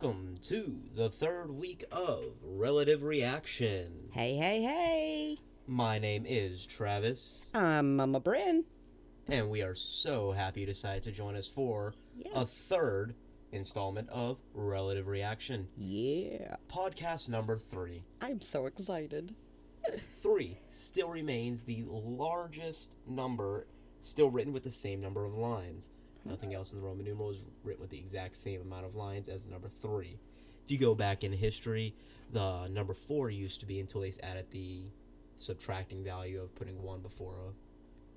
welcome to the third week of Relative Reaction. Hey, hey, hey. My name is Travis. I'm Mama Bryn. And we are so happy you decided to join us for a third installment of Relative Reaction. Yeah. Podcast number 3. I'm so excited. 3 still remains the largest number, still written with the same number of lines. Nothing else in the Roman numeral is written with the exact same amount of lines as the number 3. If you go back in history, the number 4 used to be until they added the subtracting value of putting 1 before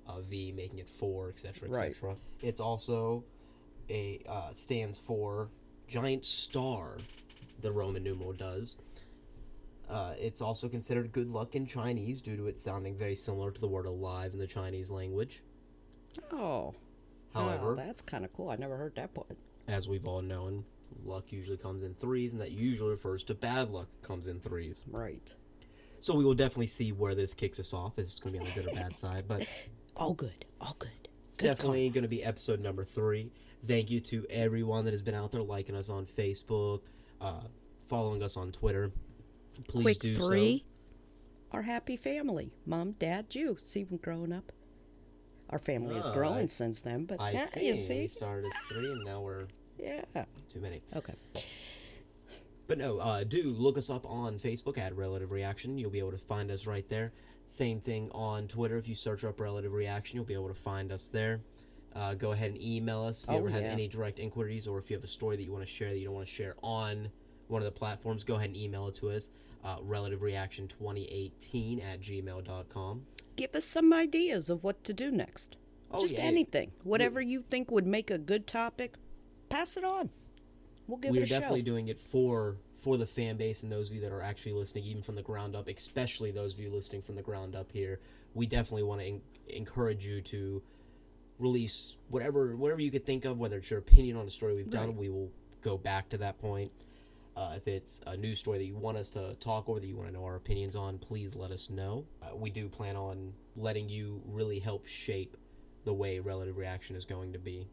a V, making it 4, etc., etc. Right. It's also stands for giant star, the Roman numeral does. It's also considered good luck in Chinese due to it sounding very similar to the word alive in the Chinese language. Oh. However, that's kind of cool. I never heard that point. As we've all known, luck usually comes in threes, and that usually refers to bad luck comes in threes. Right. So we will definitely see where this kicks us off. It's going to be on the good or bad side, but... All good. All good. Definitely going to be episode number 3. Thank you to everyone that has been out there liking us on Facebook, following us on Twitter. Please Quick do 3, so. Our happy family. Mom, Dad, you. See them growing up. Our family has grown since then, but you see. We started as 3, and now we're too many. Okay. But no, do look us up on Facebook at Relative Reaction. You'll be able to find us right there. Same thing on Twitter. If you search up Relative Reaction, you'll be able to find us there. Go ahead and email us if you ever have any direct inquiries, or if you have a story that you want to share that you don't want to share on one of the platforms, go ahead and email it to us. Relative Reaction 2018 at gmail.com. Give us some ideas of what to do next. Anything. Whatever you think would make a good topic, pass it on. We'll give it a show. We're definitely doing it for the fan base and those of you that are actually listening, even from the ground up, especially those of you listening from the ground up here. We definitely want to encourage you to release whatever you could think of, whether it's your opinion on a story we've done. We will go back to that point. If it's a news story that you want us to talk over, that you want to know our opinions on, please let us know. We do plan on letting you really help shape the way Relative Reaction is going to be.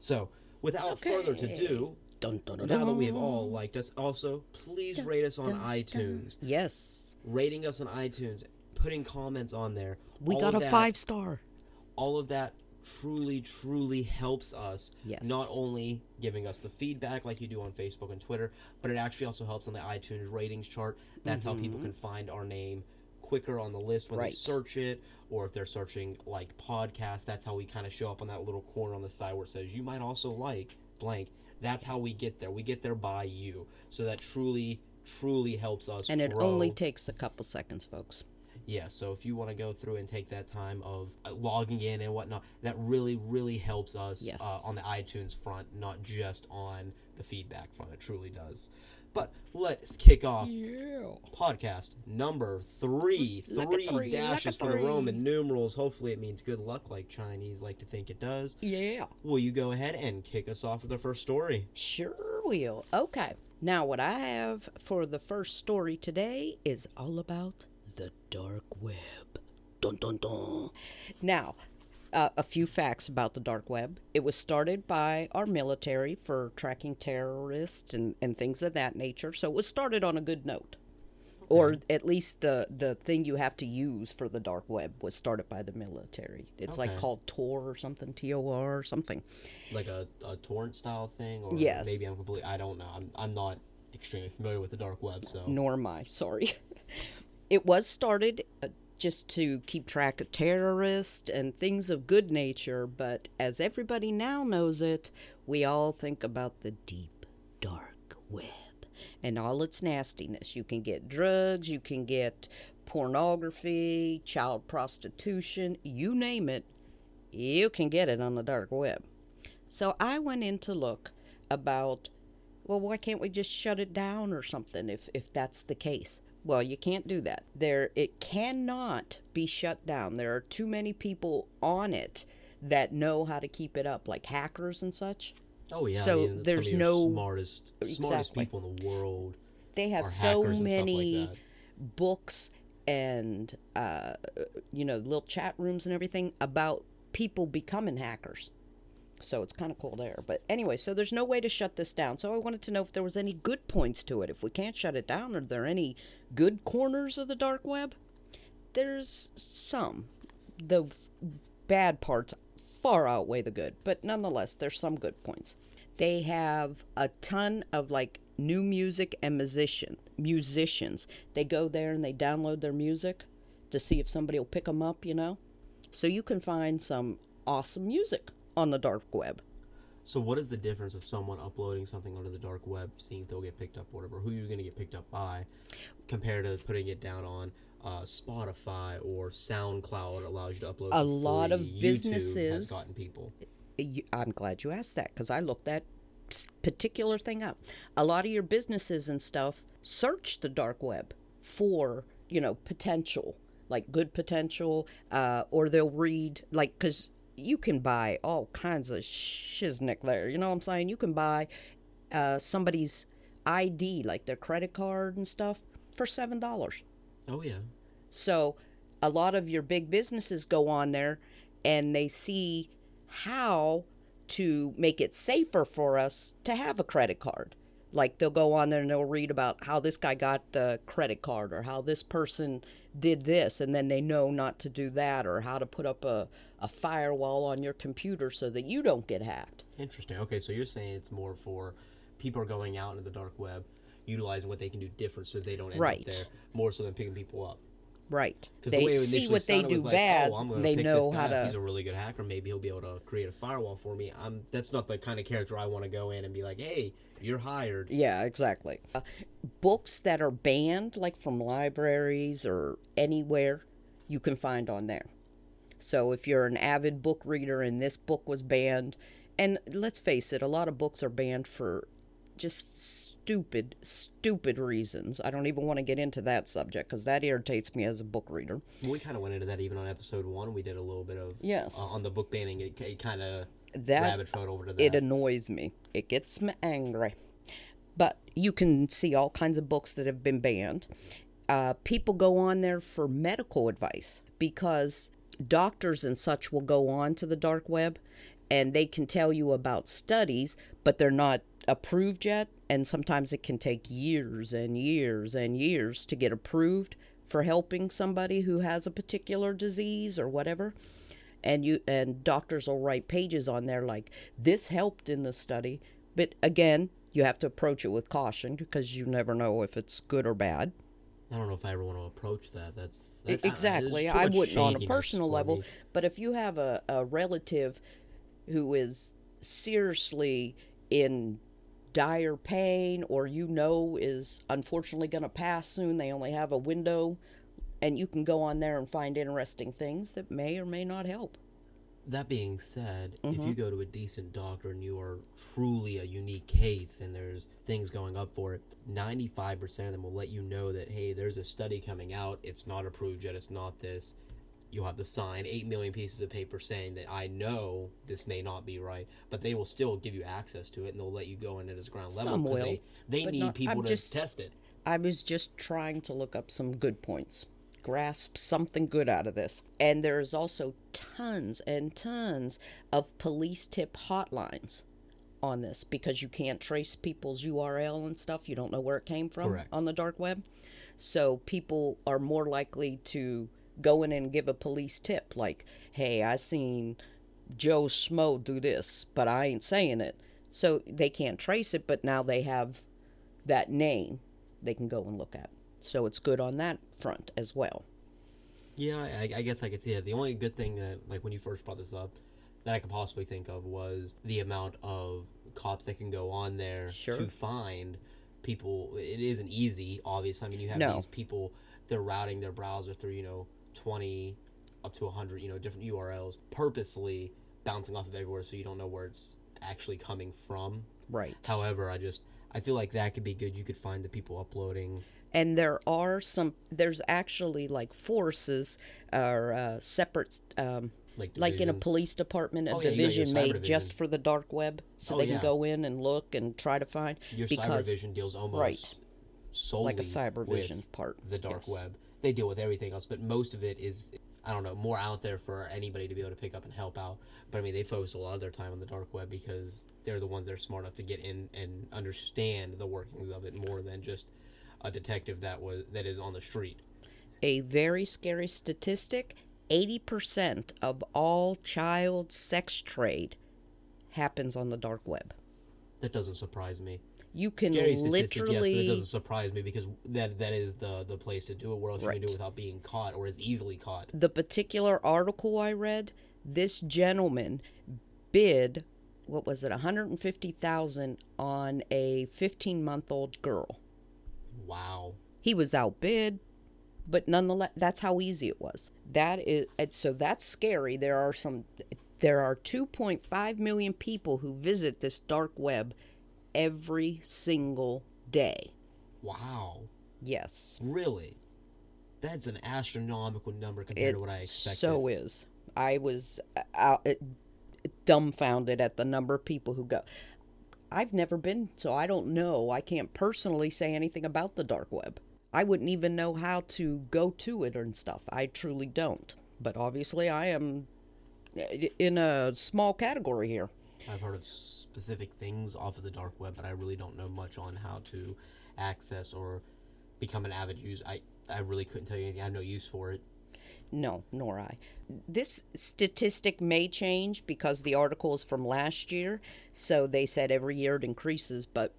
So, without further ado, now that we have all liked us, also, please rate us on iTunes. Yes. Rating us on iTunes, putting comments on there. We got a 5-star. All of that truly helps us, not only giving us the feedback like you do on Facebook and Twitter, but it actually also helps on the iTunes ratings chart. That's how people can find our name quicker on the list when they search it, or if they're searching like podcast, that's how we kind of show up on that little corner on the side where it says you might also like blank. That's how we get there. We get there by you. So that truly helps us, and it only takes a couple seconds, folks. Yeah, so if you want to go through and take that time of logging in and whatnot, that really helps us on the iTunes front, not just on the feedback front. It truly does. But let's kick off podcast number 3. 3 dashes for the Roman numerals. Hopefully it means good luck like Chinese like to think it does. Yeah. Will you go ahead and kick us off with our first story? Sure will. Okay. Now what I have for the first story today is all about the dark web. Dun, dun, dun. Now, a few facts about the dark web. It was started by our military for tracking terrorists and things of that nature. So it was started on a good note. Okay. Or at least the thing you have to use for the dark web was started by the military. It's like called Tor or something, Tor or something. Like a torrent style thing? Or maybe I'm completely, I don't know. I'm not extremely familiar with the dark web, so. Nor am I, sorry. It was started just to keep track of terrorists and things of good nature, but as everybody now knows it, we all think about the deep, dark web and all its nastiness. You can get drugs, you can get pornography, child prostitution, you name it, you can get it on the dark web. So I went in to look about, well, why can't we just shut it down or something if that's the case? Well, you can't do that. It cannot be shut down. There are too many people on it that know how to keep it up, like hackers and such. Oh, yeah. So there's no... smartest people in the world. They have so many books and, little chat rooms and everything about people becoming hackers. So it's kind of cool there. But anyway, so there's no way to shut this down. So I wanted to know if there was any good points to it. If we can't shut it down, are there any good corners of the dark web? There's some. The bad parts far outweigh the good. But nonetheless, there's some good points. They have a ton of, like, new music and musicians. They go there and they download their music to see if somebody will pick them up, you know? So you can find some awesome music on the dark web. So what is the difference of someone uploading something onto the dark web, seeing if they'll get picked up or whatever, who you're going to get picked up by, compared to putting it down on Spotify or SoundCloud allows you to upload. A lot of businesses has gotten people. I'm glad you asked that, because I looked that particular thing up. A lot of your businesses and stuff search the dark web for, you know, potential, like good potential, or they'll read, like, because you can buy all kinds of shiznick there, you know what I'm saying? You can buy somebody's ID, like their credit card and stuff, for $7. Oh, yeah. So a lot of your big businesses go on there, and they see how to make it safer for us to have a credit card. Like, they'll go on there and they'll read about how this guy got the credit card, or how this person did this, and then they know not to do that, or how to put up a firewall on your computer so that you don't get hacked. Interesting. Okay, so you're saying it's more for people are going out into the dark web, utilizing what they can do different so they don't end up there, more so than picking people up. Right. Because the way it see what they do bad, like, oh, they know how to. He's a really good hacker. Maybe he'll be able to create a firewall for me. That's not the kind of character I want to go in and be like, hey, you're hired. Yeah, exactly. Books that are banned, like from libraries or anywhere, you can find on there. So if you're an avid book reader and this book was banned, and let's face it, a lot of books are banned for just stupid reasons. I don't even want to get into that subject because that irritates me as a book reader. We kind of went into that even on episode 1. We did a little bit of on the book banning. It kind of rabbit trailed over to that. It annoys me. It gets me angry. But you can see all kinds of books that have been banned. People go on there for medical advice because doctors and such will go on to the dark web and they can tell you about studies, but they're not approved yet, and sometimes it can take years and years and years to get approved for helping somebody who has a particular disease or whatever. And doctors will write pages on there like, this helped in the study. But again, you have to approach it with caution because you never know if it's good or bad. I don't know if I ever want to approach that. Exactly. I wouldn't on a personal level. But if you have a relative who is seriously in dire pain, or you know is unfortunately going to pass soon, they only have a window, and you can go on there and find interesting things that may or may not help. That being said, if you go to a decent doctor and you are truly a unique case and there's things going up for it, 95% of them will let you know that, hey, there's a study coming out, it's not approved yet, it's not this. You'll have to sign 8 million pieces of paper saying that I know this may not be right, but they will still give you access to it and they'll let you go in at its ground level. Some will. They need people to test it. I was just trying to look up some good points, grasp something good out of this. And there's also tons and tons of police tip hotlines on this because you can't trace people's URL and stuff. You don't know where it came from. Correct. On the dark web. So people are more likely to go in and give a police tip like, hey, I seen Joe Schmo do this, but I ain't saying it. So they can't trace it, but now they have that name they can go and look at. So it's good on that front as well. Yeah, I guess I could see that. The only good thing that, like, when you first brought this up, that I could possibly think of was the amount of cops that can go on there to find people. It isn't easy, obviously. I mean, you have these people, they're routing their browser through, 20 up to 100, different URLs, purposely bouncing off of everywhere so you don't know where it's actually coming from. Right. However, I feel like that could be good. You could find the people uploading. And there's actually like forces or separate, like in a police department, a division made just for the dark web. So they can go in and look and try to find. Cyber vision deals almost solely like a cyber vision part. The dark web. They deal with everything else, but most of it is I don't know, more out there for anybody to be able to pick up and help out. But I mean, they focus a lot of their time on the dark web because they're the ones that are smart enough to get in and understand the workings of it more than just a detective that is on the street. A very scary statistic, 80% of all child sex trade happens on the dark web. That doesn't surprise me. You can scary statistic, yes, but it doesn't surprise me because that is the place to do it. Where else right. You can do it without being caught or as easily caught? The particular article I read, this gentleman bid, what was it, $150,000 on a 15-month-old girl. Wow. He was outbid, but nonetheless, that's how easy it was. That is, so that's scary. There are 2.5 million people who visit this dark web every single day. Wow. Yes. Really? That's an astronomical number compared to what I expected. So is. I was dumbfounded at the number of people who go. I've never been, so I don't know. I can't personally say anything about the dark web. I wouldn't even know how to go to it and stuff. I truly don't. But obviously I am in a small category here. I've heard of specific things off of the dark web, but I really don't know much on how to access or become an avid user. I really couldn't tell you anything. I have no use for it. No, nor I. This statistic may change because the article is from last year, so they said every year it increases, but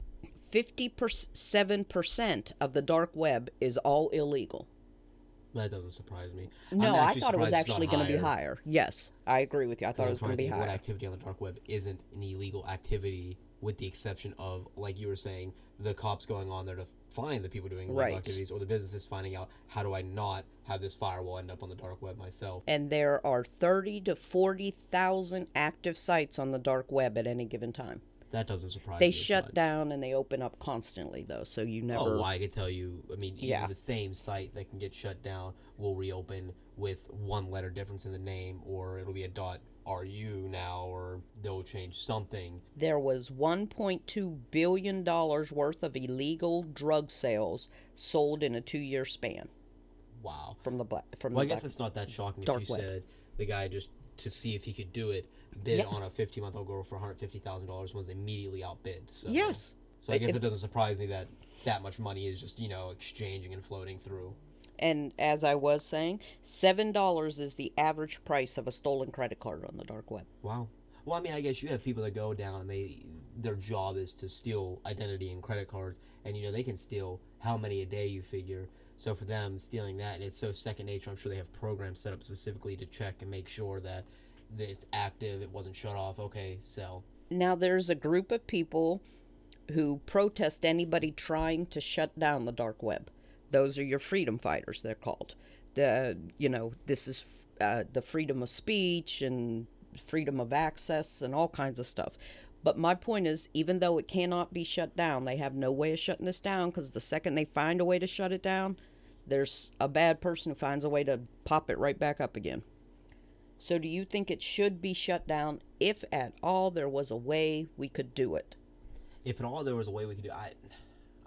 57% of the dark web is all illegal. That doesn't surprise me. No, I thought it was actually going to be higher. Yes, I agree with you. I thought it was going to be higher. What activity on the dark web isn't an illegal activity, with the exception of, like you were saying, the cops going on there to find the people doing illegal activities, or the businesses finding out, how do I not have this firewall end up on the dark web myself? And there are 30 to 40,000 active sites on the dark web at any given time. That doesn't surprise me. They shut down and they open up constantly, though, so you never... Oh, I could tell you, I mean, even the same site that can get shut down will reopen with one letter difference in the name, or it'll be a .ru now, or they'll change something. There was $1.2 billion worth of illegal drug sales sold in a 2-year span. Wow. Well, I guess it's not that shocking if you said the guy, just to see if he could do it, bid on a 15-month-old girl for $150,000 was immediately outbid. So. Yes. So I guess it doesn't surprise me that that much money is just, exchanging and floating through. And as I was saying, $7 is the average price of a stolen credit card on the dark web. Wow. Well, I mean, I guess you have people that go down and their job is to steal identity and credit cards. And, they can steal how many a day you figure. So for them, stealing that, and it's so second nature, I'm sure they have programs set up specifically to check and make sure that it's active, it wasn't shut off, okay, sell. Now there's a group of people who protest anybody trying to shut down the dark web. Those are your freedom fighters, they're called. This is the freedom of speech and freedom of access and all kinds of stuff. But my point is, even though it cannot be shut down, they have no way of shutting this down, because the second they find a way to shut it down, there's a bad person who finds a way to pop it right back up again. So do you think it should be shut down? If at all there was a way we could do it? If at all there was a way we could do it,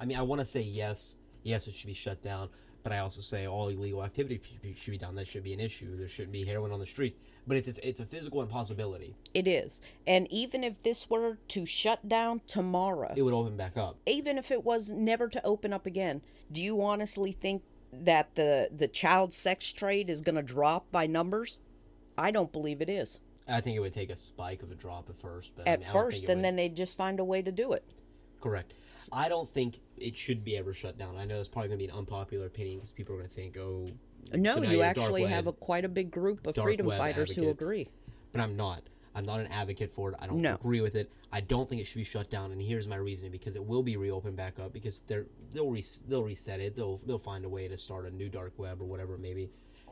I mean, I want to say yes. Yes, it should be shut down. But I also say all illegal activity should be done. That should be an issue. There shouldn't be heroin on the streets. But it's a physical impossibility. It is. And even if this were to shut down tomorrow, it would open back up. Even if it was never to open up again, do you honestly think that the child sex trade is going to drop by numbers? I don't believe it is. I think it would take a spike of a drop at first. But then they'd just find a way to do it. Correct. I don't think it should be ever shut down. I know it's probably going to be an unpopular opinion because people are going to think, oh... No, so you actually have quite a big group of freedom fighters who agree. But I'm not. I'm not an advocate for it. I don't agree with it. I don't think it should be shut down, and here's my reasoning, because it will be reopened back up, because they'll reset it. They'll find a way to start a new dark web or whatever it may be.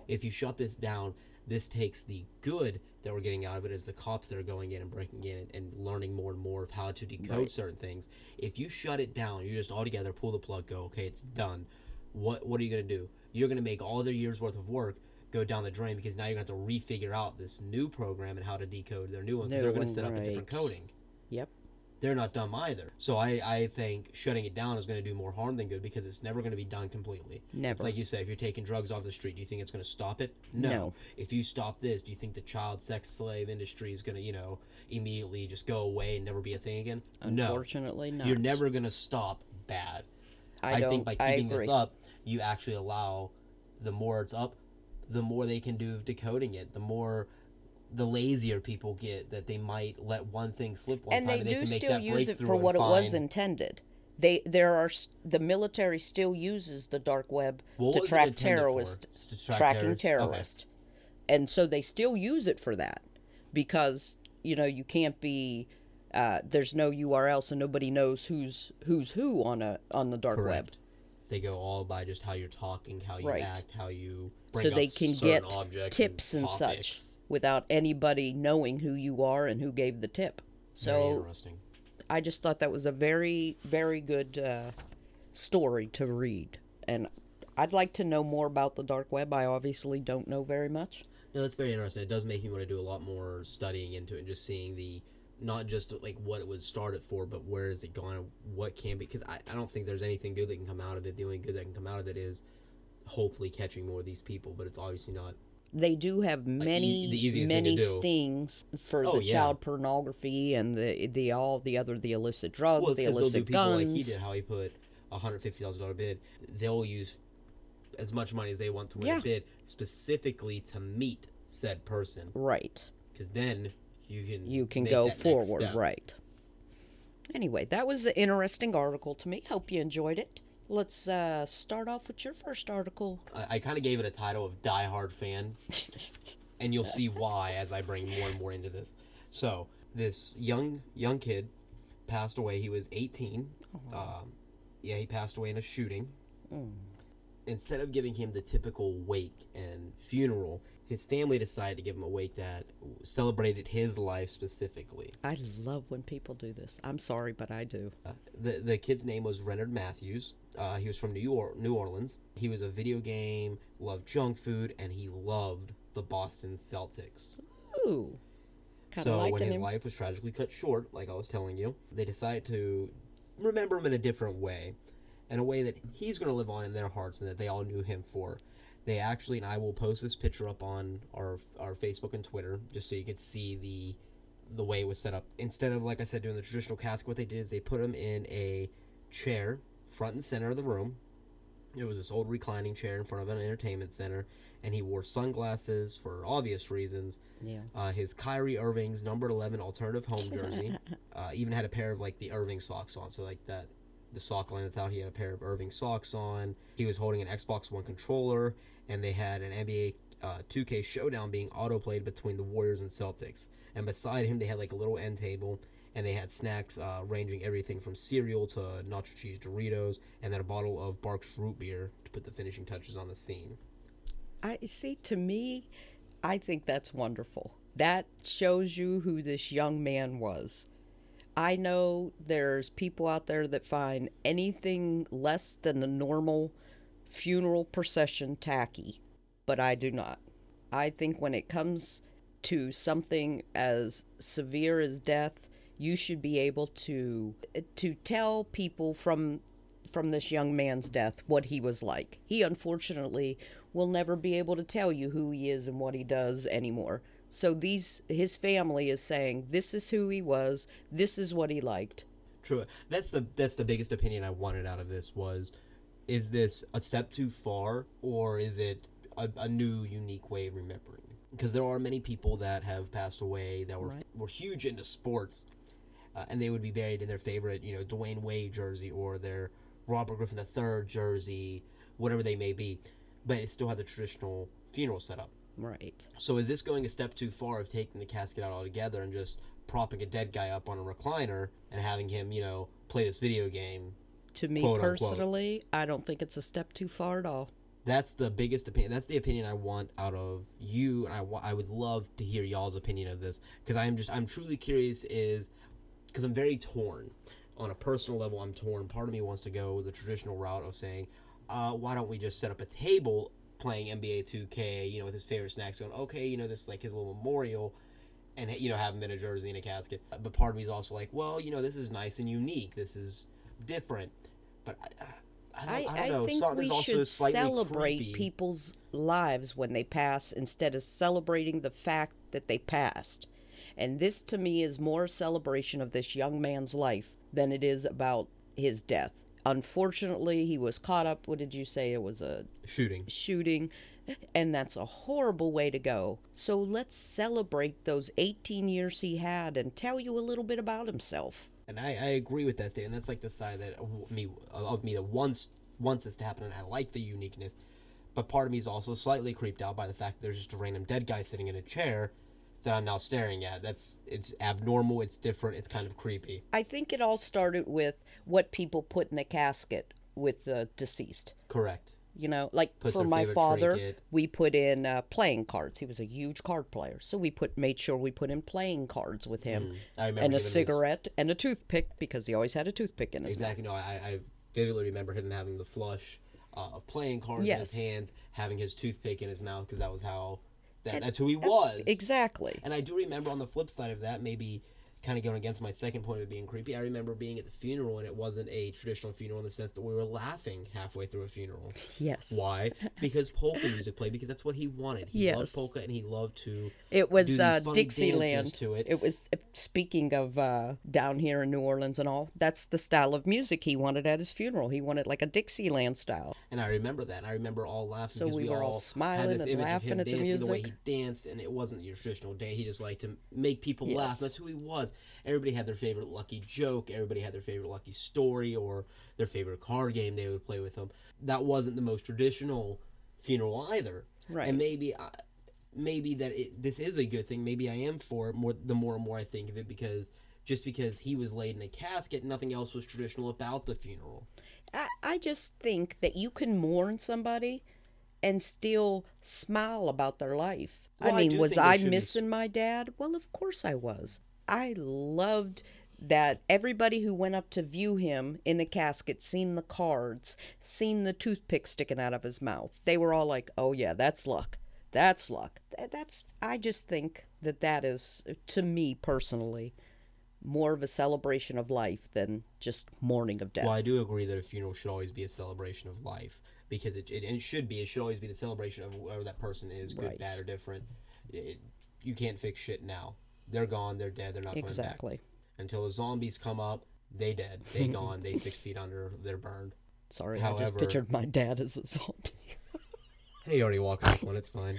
If you shut this down, this takes the good that we're getting out of it as the cops that are going in and breaking in and learning more and more of how to decode certain things. If you shut it down, you just all together pull the plug, go, okay, it's done. What are you going to do? You're going to make all their years' worth of work go down the drain, because now you're going to have to refigure out this new program and how to decode their new one, because they're going to set up a different coding. Yep. they're not dumb either. So I think shutting it down is going to do more harm than good, because it's never going to be done completely. Never. It's like you say, if you're taking drugs off the street, do you think it's going to stop it? No. If you stop this, do you think the child sex slave industry is going to, you know, immediately just go away and never be a thing again? Unfortunately, no. You're never going to stop bad. I think by keeping this up, you actually allow, the more it's up, the more they can do decoding it, the more... the lazier people get, that they might let one thing slip one time. And they do still use it for what it was intended. The military still uses the dark web to track terrorists. Tracking terrorists. Okay. And so they still use it for that, because, you know, you can't be, there's no URL, so nobody knows who's who on the dark web. They go all by just how you're talking, how you act, how you bring up certain objects. So they can get tips and such, without anybody knowing who you are and who gave the tip. So interesting. I just thought that was a very, very good story to read. And I'd like to know more about the dark web. I obviously don't know very much. No, that's very interesting. It does make me want to do a lot more studying into it, and just seeing the, not just like what it was started for, but where is it going, what can be. Because I don't think there's anything good that can come out of it. The only good that can come out of it is hopefully catching more of these people, but it's obviously not. They do have many stings for child pornography and the all the other, the illicit drugs, the illicit guns. Like he did, how he put a $150,000 bid. They'll use as much money as they want to win a bid, specifically to meet said person. Right. Because then you can go forward. Right. Anyway, that was an interesting article to me. Hope you enjoyed it. Let's start off with your first article. I kind of gave it a title of Die Hard Fan, and you'll see why as I bring more and more into this. So, this young kid passed away. He was 18. He passed away in a shooting. Mm. Instead of giving him the typical wake and funeral, his family decided to give him a wake that celebrated his life specifically. I love when people do this. I'm sorry, but I do. The kid's name was Renard Matthews. He was from New Orleans. He was a video game, loved junk food, and he loved the Boston Celtics. Ooh. So when his life was tragically cut short, like I was telling you, they decided to remember him in a different way, in a way that he's going to live on in their hearts and that they all knew him for. They actually, and I will post this picture up on our Facebook and Twitter, just so you can see the way it was set up. Instead of, like I said, doing the traditional casket, what they did is they put him in a chair, front and center of the room. It was this old reclining chair in front of an entertainment center, and he wore sunglasses for obvious reasons. Yeah. His Kyrie Irving's number 11 alternative home jersey. Even had a pair of, like, the Irving socks on, so, like, that... the sock line that's out. He had a pair of Irving socks on. He was holding an Xbox One controller, and they had an NBA 2K showdown being auto-played between the Warriors and Celtics. And beside him, they had like a little end table, and they had snacks ranging everything from cereal to nacho cheese Doritos, and then a bottle of Barks root beer to put the finishing touches on the scene. I see. To me, I think that's wonderful. That shows you who this young man was. I know there's people out there that find anything less than the normal funeral procession tacky, but I do not. I think when it comes to something as severe as death, you should be able to tell people from this young man's death what he was like. He, unfortunately, will never be able to tell you who he is and what he does anymore. So his family is saying, this is who he was, this is what he liked. True. That's the biggest opinion I wanted out of this was, is this a step too far, or is it a new, unique way of remembering? Because there are many people that have passed away that were huge into sports, and they would be buried in their favorite, you know, Dwayne Wade jersey or their Robert Griffin III jersey, whatever they may be, but it still had the traditional funeral setup. Right. So is this going a step too far of taking the casket out altogether and just propping a dead guy up on a recliner and having him, you know, play this video game? To me personally, I don't think it's a step too far at all. That's the biggest opinion. That's the opinion I want out of you, and I would love to hear y'all's opinion of this, because I'm truly curious, is because I'm very torn. On a personal level, I'm torn. Part of me wants to go the traditional route of saying, why don't we just set up a table playing NBA 2K, you know, with his favorite snacks, going, okay, you know, this is like his little memorial, and, you know, have him in a jersey and a casket. But part of me is also like, well, you know, this is nice and unique. This is different. But I don't know. I think we should celebrate people's lives when they pass instead of celebrating the fact that they passed. And this, to me, is more celebration of this young man's life than it is about his death. Unfortunately, he was caught up. What did you say? It was a shooting. And that's a horrible way to go. So let's celebrate those 18 years he had and tell you a little bit about himself. And I agree with that statement. That's like the side that of me that wants this to happen, and I like the uniqueness. But part of me is also slightly creeped out by the fact that there's just a random dead guy sitting in a chair that I'm now staring at. It's abnormal, it's different, it's kind of creepy. I think it all started with what people put in the casket with the deceased. Correct. You know, like for my father, we put in playing cards. He was a huge card player. So we made sure we put in playing cards with him, and a cigarette and a toothpick, because he always had a toothpick in his mouth. Exactly. No, I vividly remember him having the flush of playing cards in his hands, having his toothpick in his mouth, because that was how... That's who he was. Exactly. And I do remember on the flip side of that, maybe kind of going against my second point of being creepy, I remember being at the funeral, and it wasn't a traditional funeral in the sense that we were laughing halfway through a funeral. Yes. Why? Because polka music played, because that's what he wanted. He loved polka, and he loved to do these Dixieland to it. It was, speaking of down here in New Orleans and all, that's the style of music he wanted at his funeral. He wanted like a Dixieland style. And I remember that. And I remember all laughing, so because we were all smiling and laughing at the music. The way he danced, and it wasn't your traditional day. He just liked to make people laugh. That's who he was. Everybody had their favorite lucky joke, everybody had their favorite lucky story, or their favorite card game they would play with them. That wasn't the most traditional funeral either. Right. And maybe this is a good thing. Maybe I am for it more, the more and more I think of it, because just because he was laid in a casket, nothing else was traditional about the funeral. I just think that you can mourn somebody and still smile about their life. Well, I mean, was I missing my dad? Well, of course I was. I loved that everybody who went up to view him in the casket seen the cards, seen the toothpick sticking out of his mouth. They were all like, oh yeah, that's luck. That's luck. I just think that is, to me personally, more of a celebration of life than just mourning of death. Well, I do agree that a funeral should always be a celebration of life, because it should always be the celebration of whatever that person is, good, bad, or different. You can't fix shit now. They're gone, they're dead, they're not coming back. Exactly. Until the zombies come up, they dead, they gone, they 6 feet under, they're burned. Sorry, however, I just pictured my dad as a zombie. He already walked up one, it's fine.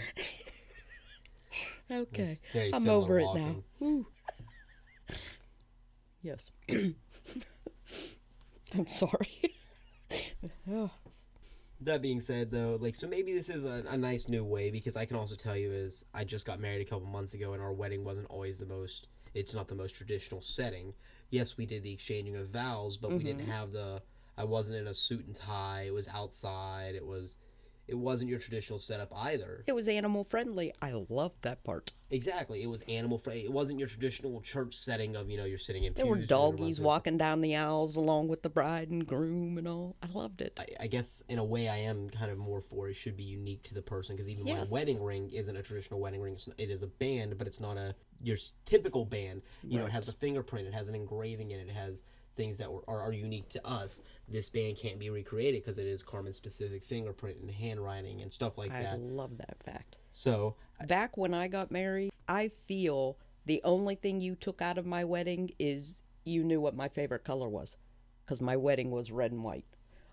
Okay, I'm over it now. Ooh. Yes. I'm sorry. Oh. That being said, though, like, so maybe this is a nice new way, because I can also tell you is I just got married a couple months ago, and our wedding wasn't always it's not the most traditional setting. Yes, we did the exchanging of vows, but we didn't have I wasn't in a suit and tie. It was outside. It wasn't your traditional setup either. It was animal friendly. I loved that part. Exactly. It was animal friendly. It wasn't your traditional church setting of, you know, you're sitting in pews. There were doggies walking down the aisles along with the bride and groom and all. I loved it. I guess in a way I am kind of more for it should be unique to the person, because even my wedding ring isn't a traditional wedding ring. It is a band, but it's not your typical band. You know, it has a fingerprint. It has an engraving in it. It has things that are unique to us. This band can't be recreated because it is Carmen's specific fingerprint and handwriting and stuff like that. I love that fact. So back when I got married, I feel the only thing you took out of my wedding is you knew what my favorite color was, because my wedding was red and white.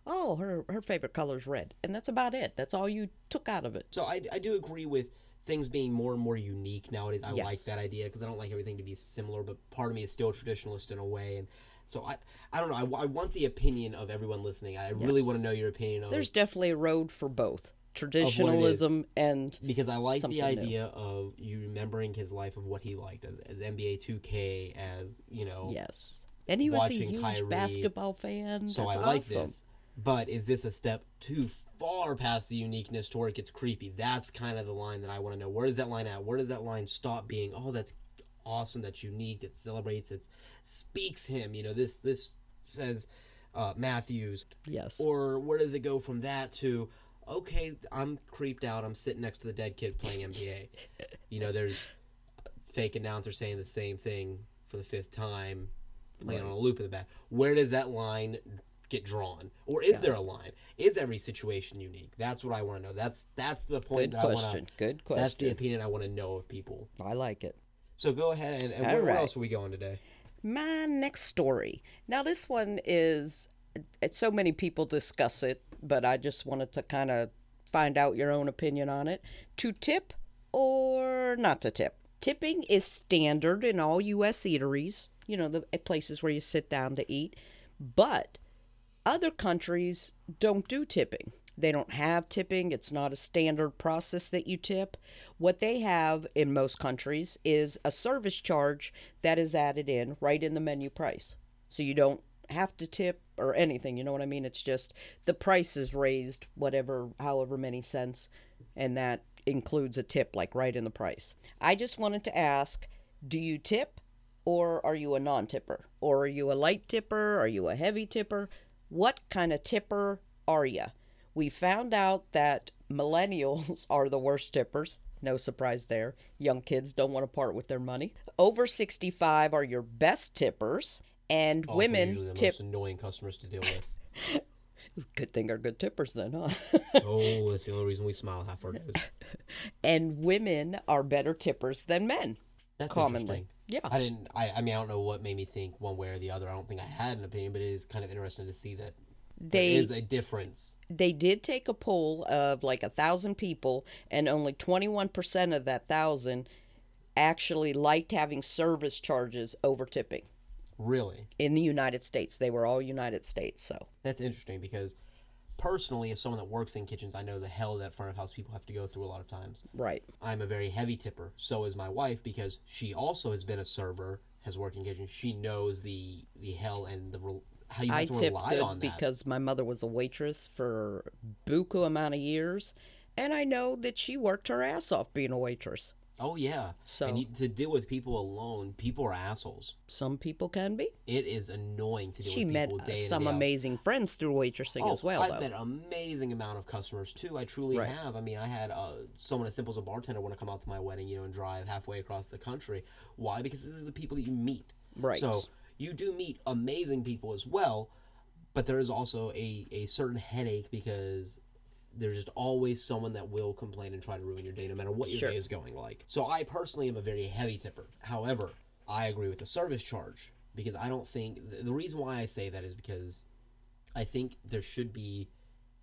Oh, her favorite color is red, and that's about it. That's all you took out of it. So I do agree with things being more and more unique nowadays. I like that idea, because I don't like everything to be similar, but part of me is still traditionalist in a way, and so I don't know. I want the opinion of everyone listening. I really want to know your opinion. There's definitely a road for both traditionalism and because I like the idea of you remembering his life of what he liked as NBA 2K, as you know. Yes, and he was a huge basketball fan. So I like this, but is this a step too far past the uniqueness to where it gets creepy? That's kind of the line that I want to know. Where is that line at? Where does that line stop being? Oh, that's awesome, that's unique, that celebrates, it speaks him, you know, this says Matthews. Yes. Or where does it go from that to, okay, I'm creeped out, I'm sitting next to the dead kid playing NBA. You know, there's fake announcer saying the same thing for the fifth time, playing on a loop in the back. Where does that line get drawn? Or is there a line? Is every situation unique? That's what I want to know. That's the point that I want to... Good question. That's the opinion I want to know of people. I like it. So go ahead, and where else are we going today? My next story. Now, this one is... So many people discuss it, but I just wanted to kind of find out your own opinion on it. To tip or not to tip? Tipping is standard in all U.S. eateries, you know, the places where you sit down to eat. But other countries don't do tipping. They don't have tipping. It's not a standard process that you tip. What they have in most countries is a service charge that is added in right in the menu price. So you don't have to tip or anything, you know what I mean? It's just the price is raised however many cents, and that includes a tip, like right in the price. I just wanted to ask, do you tip, or are you a non-tipper? Or are you a light tipper? Are you a heavy tipper? What kind of tipper are you? We found out that millennials are the worst tippers. No surprise there. Young kids don't want to part with their money. Over 65 are your best tippers. And also women the most annoying customers to deal with. Good thing are good tippers then, huh? Oh, that's the only reason we smile half our days. And women are better tippers than men. That's commonly. Yeah. I mean, I don't know what made me think one way or the other. I don't think I had an opinion, but it is kind of interesting to see that there is a difference. They did take a poll of like 1,000 people, and only 21% of that 1,000 actually liked having service charges over tipping. Really? In the United States. They were all United States, so. That's interesting because personally, as someone that works in kitchens, I know the hell that front of house people have to go through a lot of times. Right. I'm a very heavy tipper. So is my wife, because she also has been a server, has worked in kitchens. She knows the hell and the how you have to rely on that. I tipped because my mother was a waitress for a buku amount of years, and I know that she worked her ass off being a waitress. Oh, yeah. So, and to deal with people alone, people are assholes. Some people can be. It is annoying to deal with people day in and day out. She met some amazing friends through waitressing as well, though. I've met an amazing amount of customers, too. I truly have. I mean, I had someone as simple as a bartender want to come out to my wedding, you know, and drive halfway across the country. Why? Because this is the people that you meet. Right. So you do meet amazing people as well, but there is also a certain headache because... There's just always someone that will complain and try to ruin your day no matter what your day is going like. So I personally am a very heavy tipper. However, I agree with the service charge because I don't think... The reason why I say that is because I think there should be,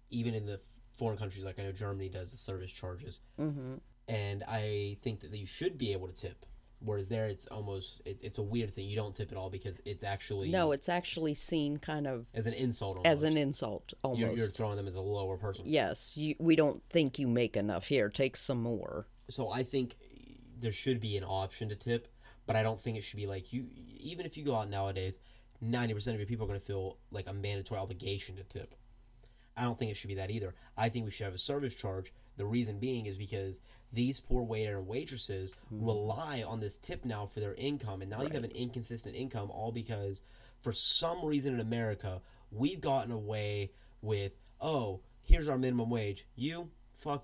even in the foreign countries, like I know Germany does the service charges, and I think that you should be able to tip. Whereas there, it's almost, it's a weird thing. You don't tip at all because it's actually... No, it's actually seen kind of... As an insult almost. As an insult, almost. You're throwing them as a lower person. Yes. We don't think you make enough here. Take some more. So I think there should be an option to tip, but I don't think it should be like you... Even if you go out nowadays, 90% of your people are going to feel like a mandatory obligation to tip. I don't think it should be that either. I think we should have a service charge. The reason being is because... These poor waiter and waitresses rely on this tip now for their income, and now you have an inconsistent income, all because for some reason in America, we've gotten away with, oh, here's our minimum wage. You're going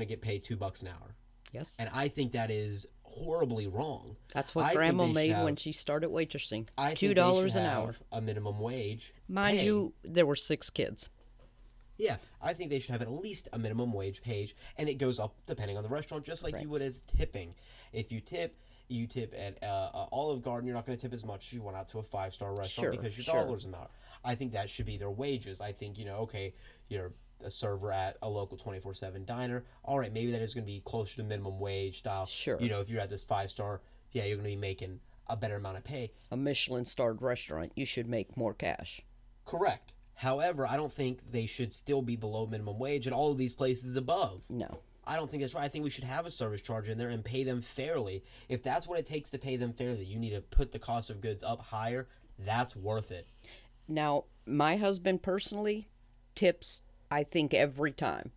to get paid $2 an hour. Yes. And I think that is horribly wrong. That's what Grandma made when she started waitressing. $2 an hour. A minimum wage. Mind you, there were 6 kids. Yeah, I think they should have at least a minimum wage page, and it goes up depending on the restaurant, just like you would as tipping. If you tip at Olive Garden, you're not going to tip as much as you went out to a 5-star restaurant because your dollars amount. I think that should be their wages. I think, you know, okay, you're a server at a local 24/7 diner. All right, maybe that is going to be closer to minimum wage style. Sure. You know, if you're at this 5-star, yeah, you're going to be making a better amount of pay. A Michelin-starred restaurant, you should make more cash. Correct. However, I don't think they should still be below minimum wage at all of these places above. No. I don't think that's right. I think we should have a service charge in there and pay them fairly. If that's what it takes to pay them fairly, you need to put the cost of goods up higher. That's worth it. Now, my husband personally tips, I think, every time.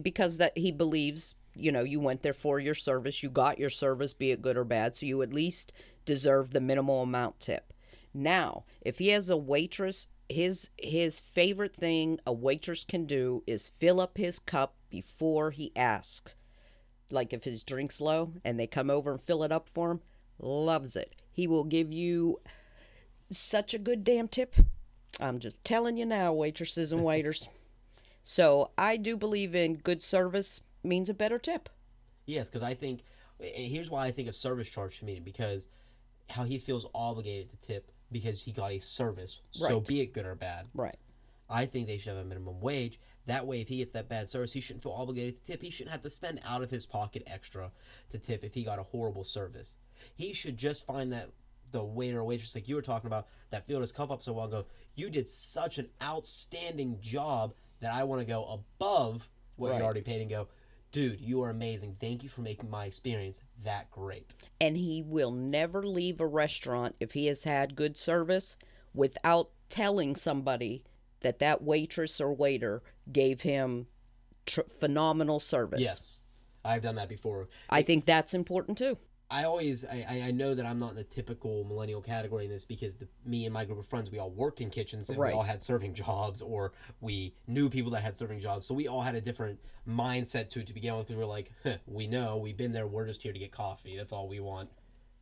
Because that he believes, you know, you went there for your service, you got your service, be it good or bad, so you at least deserve the minimal amount tip. Now, if he has a waitress... His favorite thing a waitress can do is fill up his cup before he asks. Like if his drink's low and they come over and fill it up for him, loves it. He will give you such a good damn tip. I'm just telling you now, waitresses and waiters. So I do believe in good service means a better tip. Yes, because I think, and here's why I think a service charge should mean it, because how he feels obligated to tip because he got a service, right. So be it good or bad. Right. I think they should have a minimum wage. That way, if he gets that bad service, he shouldn't feel obligated to tip. He shouldn't have to spend out of his pocket extra to tip if he got a horrible service. He should just find that the waiter or waitress, like you were talking about, that filled his cup up so well and go, you did such an outstanding job that I want to go above what you already paid and go, dude, you are amazing. Thank you for making my experience that great. And he will never leave a restaurant if he has had good service without telling somebody that that waitress or waiter gave him phenomenal service. Yes, I've done that before. I think that's important too. I know that I'm not in the typical millennial category in this because me and my group of friends, we all worked in kitchens and we all had serving jobs, or we knew people that had serving jobs. So we all had a different mindset to begin with, because we're like, we know, we've been there, we're just here to get coffee. That's all we want.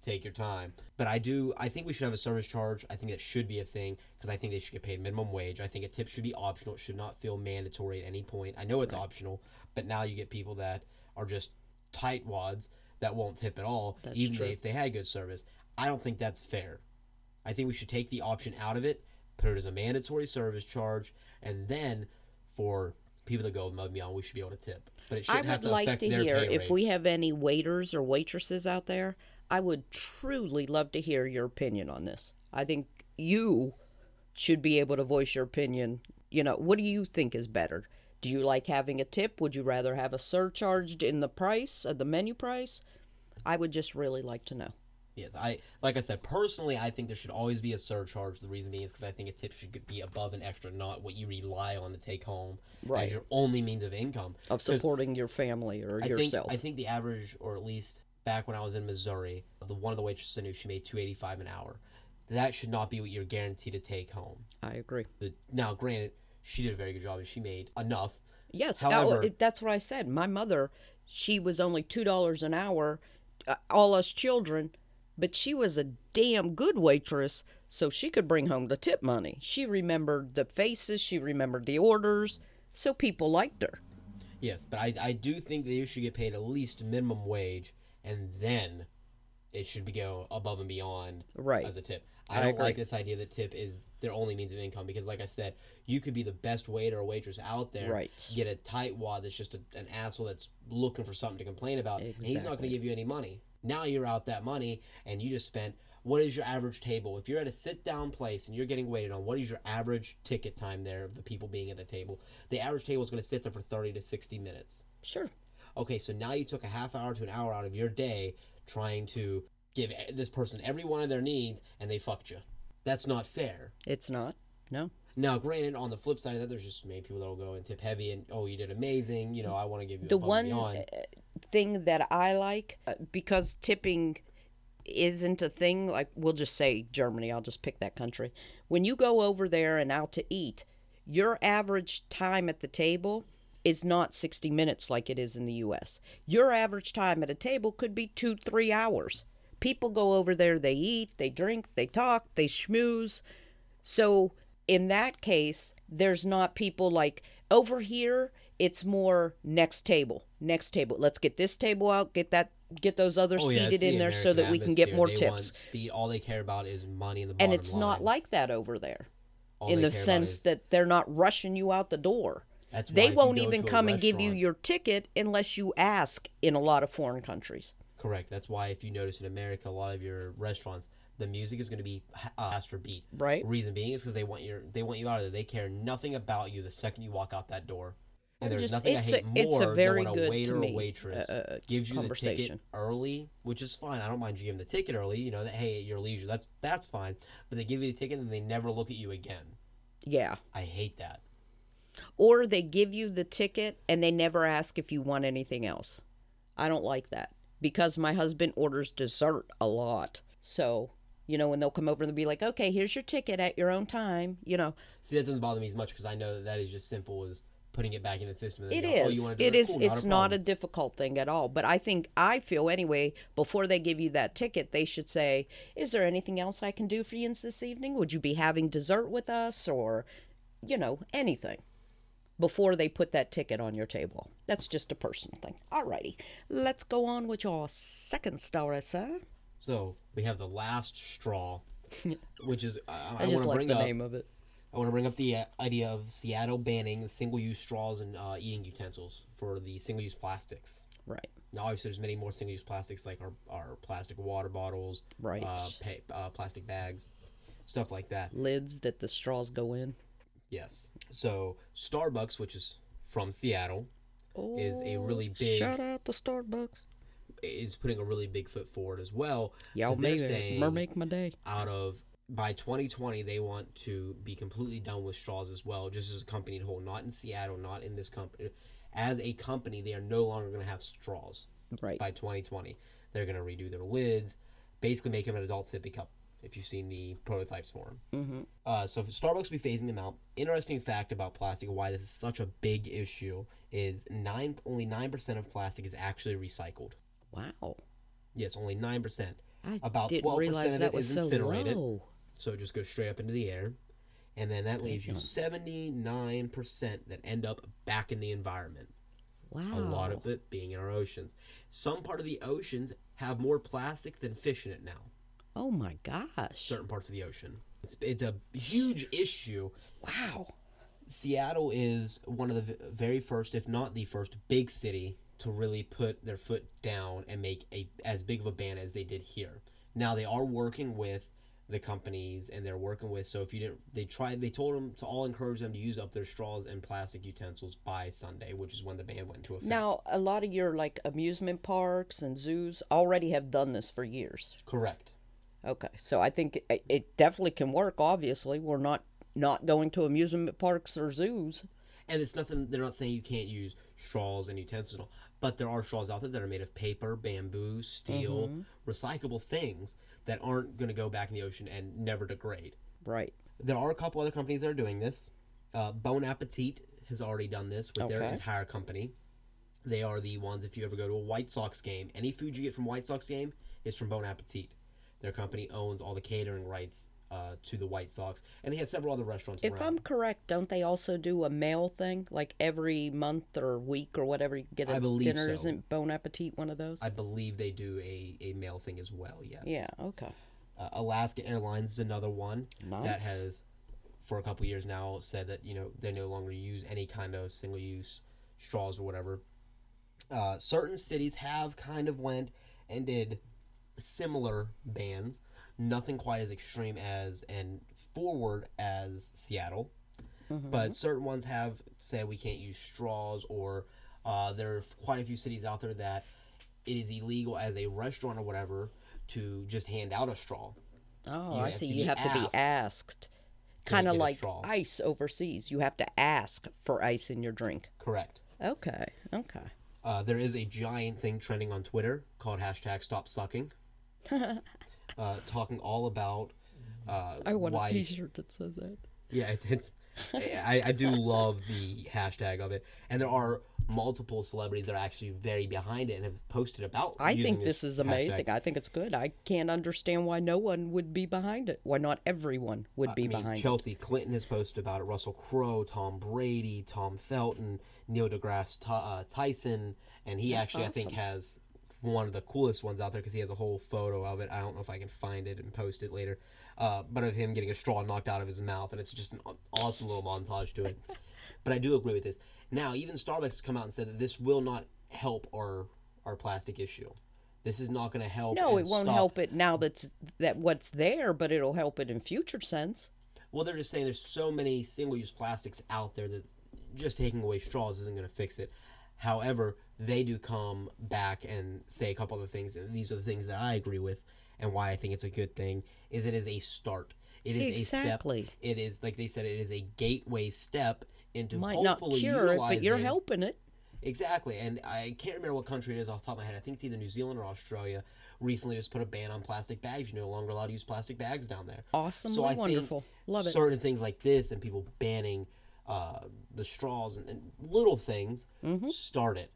Take your time. But I think we should have a service charge. I think it should be a thing because I think they should get paid minimum wage. I think a tip should be optional. It should not feel mandatory at any point. I know it's optional, but now you get people that are just tightwads that won't tip at all, that's even true. If they had good service. I don't think that's fair. I think we should take the option out of it, put it as a mandatory service charge, and then for people that go above and beyond, we should be able to tip. But it shouldn't have to affect their pay rate. I would like to hear, if we have any waiters or waitresses out there, I would truly love to hear your opinion on this. I think you should be able to voice your opinion. You know, what do you think is better? Do you like having a tip? Would you rather have a surcharge in the price, the menu price? I would just really like to know. Yes, like I said, personally, I think there should always be a surcharge. The reason being is because I think a tip should be above and extra, not what you rely on to take home as your only means of income. Of supporting your family or yourself. I think the average, or at least back when I was in Missouri, one of the waitresses I knew, she made $2.85 an hour. That should not be what you're guaranteed to take home. I agree. Now, granted, she did a very good job and she made enough. Yes, however, that's what I said. My mother, she was only $2 an hour, all us children, but she was a damn good waitress, so she could bring home the tip money. She remembered the faces, she remembered the orders, so people liked her. Yes, but I do think that you should get paid at least minimum wage, and then it should be go above and beyond as a tip. I don't like this idea that tip is their only means of income, because like I said, you could be the best waiter or waitress out there, get a tightwad that's just an asshole that's looking for something to complain about, and he's not going to give you any money. Now you're out that money, and you just spent, what is your average table? If you're at a sit-down place and you're getting waited on, what is your average ticket time there of the people being at the table? The average table is going to sit there for 30 to 60 minutes. Sure. Okay, so now you took a half hour to an hour out of your day trying to give this person every one of their needs, and they fucked you. That's not fair. It's not. No. Now, granted, on the flip side of that, there's just many people that will go and tip heavy and, oh, you did amazing. You know, I want to give you above and beyond. The one thing that I like, because tipping isn't a thing, like we'll just say Germany. I'll just pick that country. When you go over there and out to eat, your average time at the table is not 60 minutes like it is in the U.S. Your average time at a table could be 2-3 hours. People go over there, they eat, they drink, they talk, they schmooze. So in that case, there's not people like, over here, it's more next table. Let's get this table out, get those others seated in there so that we can get more tips. Speed, all they care about is money in the bottom line. And it's not like that over there, in the sense that they're not rushing you out the door. They won't even come and give you your ticket unless you ask in a lot of foreign countries. Correct. That's why, if you notice in America, a lot of your restaurants, the music is going to be faster beat. Right. Reason being is because they want you out of there. They care nothing about you the second you walk out that door. And there's nothing I hate more than when a waiter or waitress gives you the ticket early, which is fine. I don't mind you giving the ticket early. You know that, hey, at your leisure, that's fine. But they give you the ticket and they never look at you again. Yeah. I hate that. Or they give you the ticket and they never ask if you want anything else. I don't like that, because my husband orders dessert a lot. So, you know, when they'll come over and they'll be like, okay, here's your ticket at your own time, you know. See, that doesn't bother me as much, because I know that is just simple as putting it back in the system. It is. Oh, you want to do it? Cool, it's not a difficult thing at all. But I think, I feel anyway, before they give you that ticket, they should say, is there anything else I can do for you this evening? Would you be having dessert with us, or, you know, anything, before they put that ticket on your table? That's just a personal thing. All righty. Let's go on with your second story, sir. So we have the last straw, which is, I just like the name of it. I want to bring up the idea of Seattle banning single-use straws and eating utensils for the single-use plastics. Right. Now, obviously, there's many more single-use plastics, like our plastic water bottles, right, plastic bags, stuff like that. Lids that the straws go in. Yes. So Starbucks, which is from Seattle, is a really big... Shout out to Starbucks. Is putting a really big foot forward as well. Yeah, they're saying... Make my day. Out of... By 2020, they want to be completely done with straws as well, just as a company in whole. Not in Seattle, not in this company. As a company, they are no longer going to have straws. Right. By 2020. They're going to redo their lids, basically make them an adult sippy cup, if you've seen the prototypes for them. Mm-hmm. So Starbucks will be phasing them out. Interesting fact about plastic, why this is such a big issue, is only 9% of plastic is actually recycled. Wow. Yes, only 9%. About 12% of it is incinerated. Low. So it just goes straight up into the air. And then that leaves you 79% that end up back in the environment. Wow. A lot of it being in our oceans. Some part of the oceans have more plastic than fish in it now. Oh, my gosh. Certain parts of the ocean. It's a huge issue. Wow. Seattle is one of the very first, if not the first, big city to really put their foot down and make as big of a ban as they did here. Now, they are working with the companies, and they're working with, so if you didn't, they told them to all encourage them to use up their straws and plastic utensils by Sunday, which is when the ban went into effect. Now, a lot of your amusement parks and zoos already have done this for years. Correct. Okay, so I think it definitely can work. Obviously, we're not going to amusement parks or zoos. And it's nothing, they're not saying you can't use straws and utensils, but there are straws out there that are made of paper, bamboo, steel, recyclable things that aren't going to go back in the ocean and never degrade. Right. There are a couple other companies that are doing this. Bon Appetit has already done this with their entire company. They are the ones, if you ever go to a White Sox game, any food you get from White Sox game is from Bon Appetit. Their company owns all the catering rights to the White Sox, and they had several other restaurants around. If I'm correct, don't they also do a mail thing, like every month or week or whatever? You get a dinner, so. Isn't Bon Appetit one of those? I believe they do a mail thing as well. Yes. Yeah. Okay. Alaska Airlines is another one that has, for a couple years now, said that they no longer use any kind of single use straws or whatever. Certain cities have kind of went and did similar bans. Nothing quite as extreme as and forward as Seattle, but certain ones have said we can't use straws, or there are quite a few cities out there that it is illegal as a restaurant or whatever to just hand out a straw. Oh, I see. You have to be asked. Kind of like ice overseas. You have to ask for ice in your drink. Correct. Okay. There is a giant thing trending on Twitter called #StopSucking. Talking all about I want a t-shirt that says that. Yeah, it's I do love the hashtag of it. And there are multiple celebrities that are actually very behind it and have posted about it. I think this is amazing. Hashtag. I think it's good. I can't understand why no one would be behind it. Why not everyone would be behind it. Chelsea Clinton has posted about it. Russell Crowe, Tom Brady, Tom Felton, Neil deGrasse Tyson. And he I think, has... one of the coolest ones out there because he has a whole photo of it. I don't know if I can find it and post it later, but of him getting a straw knocked out of his mouth, and it's just an awesome little montage to it. But I do agree with this. Now, even Starbucks has come out and said that this will not help our plastic issue. This is not going to help. No, it won't help it now that's what's there, but it'll help it in future sense. Well, they're just saying there's so many single-use plastics out there that just taking away straws isn't going to fix it. However, they do come back and say a couple other things, and these are the things that I agree with and why I think it's a good thing, is it is a start. It is a step. It is, like they said, it is a gateway step into hopefully utilizing... Might not cure it, but you're helping it. Exactly, and I can't remember what country it is off the top of my head. I think it's either New Zealand or Australia. Recently just put a ban on plastic bags. You're no longer allowed to use plastic bags down there. Awesome, wonderful. Love it. Certain things like this and people banning... the straws and little things. Mm-hmm. Start it.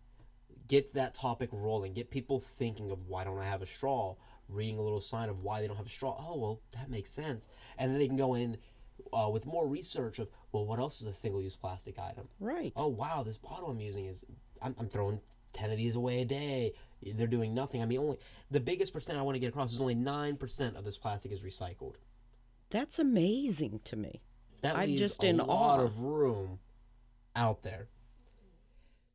Get that topic rolling. Get people thinking of, why don't I have a straw? Reading a little sign of why they don't have a straw. Oh, well, that makes sense. And then they can go in with more research of, well, what else is a single-use plastic item? Right. Oh, wow, this bottle I'm using is... I'm throwing 10 of these away a day. They're doing nothing. I mean, only the biggest percent I want to get across is only 9% of this plastic is recycled. That's amazing to me. That I'm leaves just in a lot awe. Of room out there.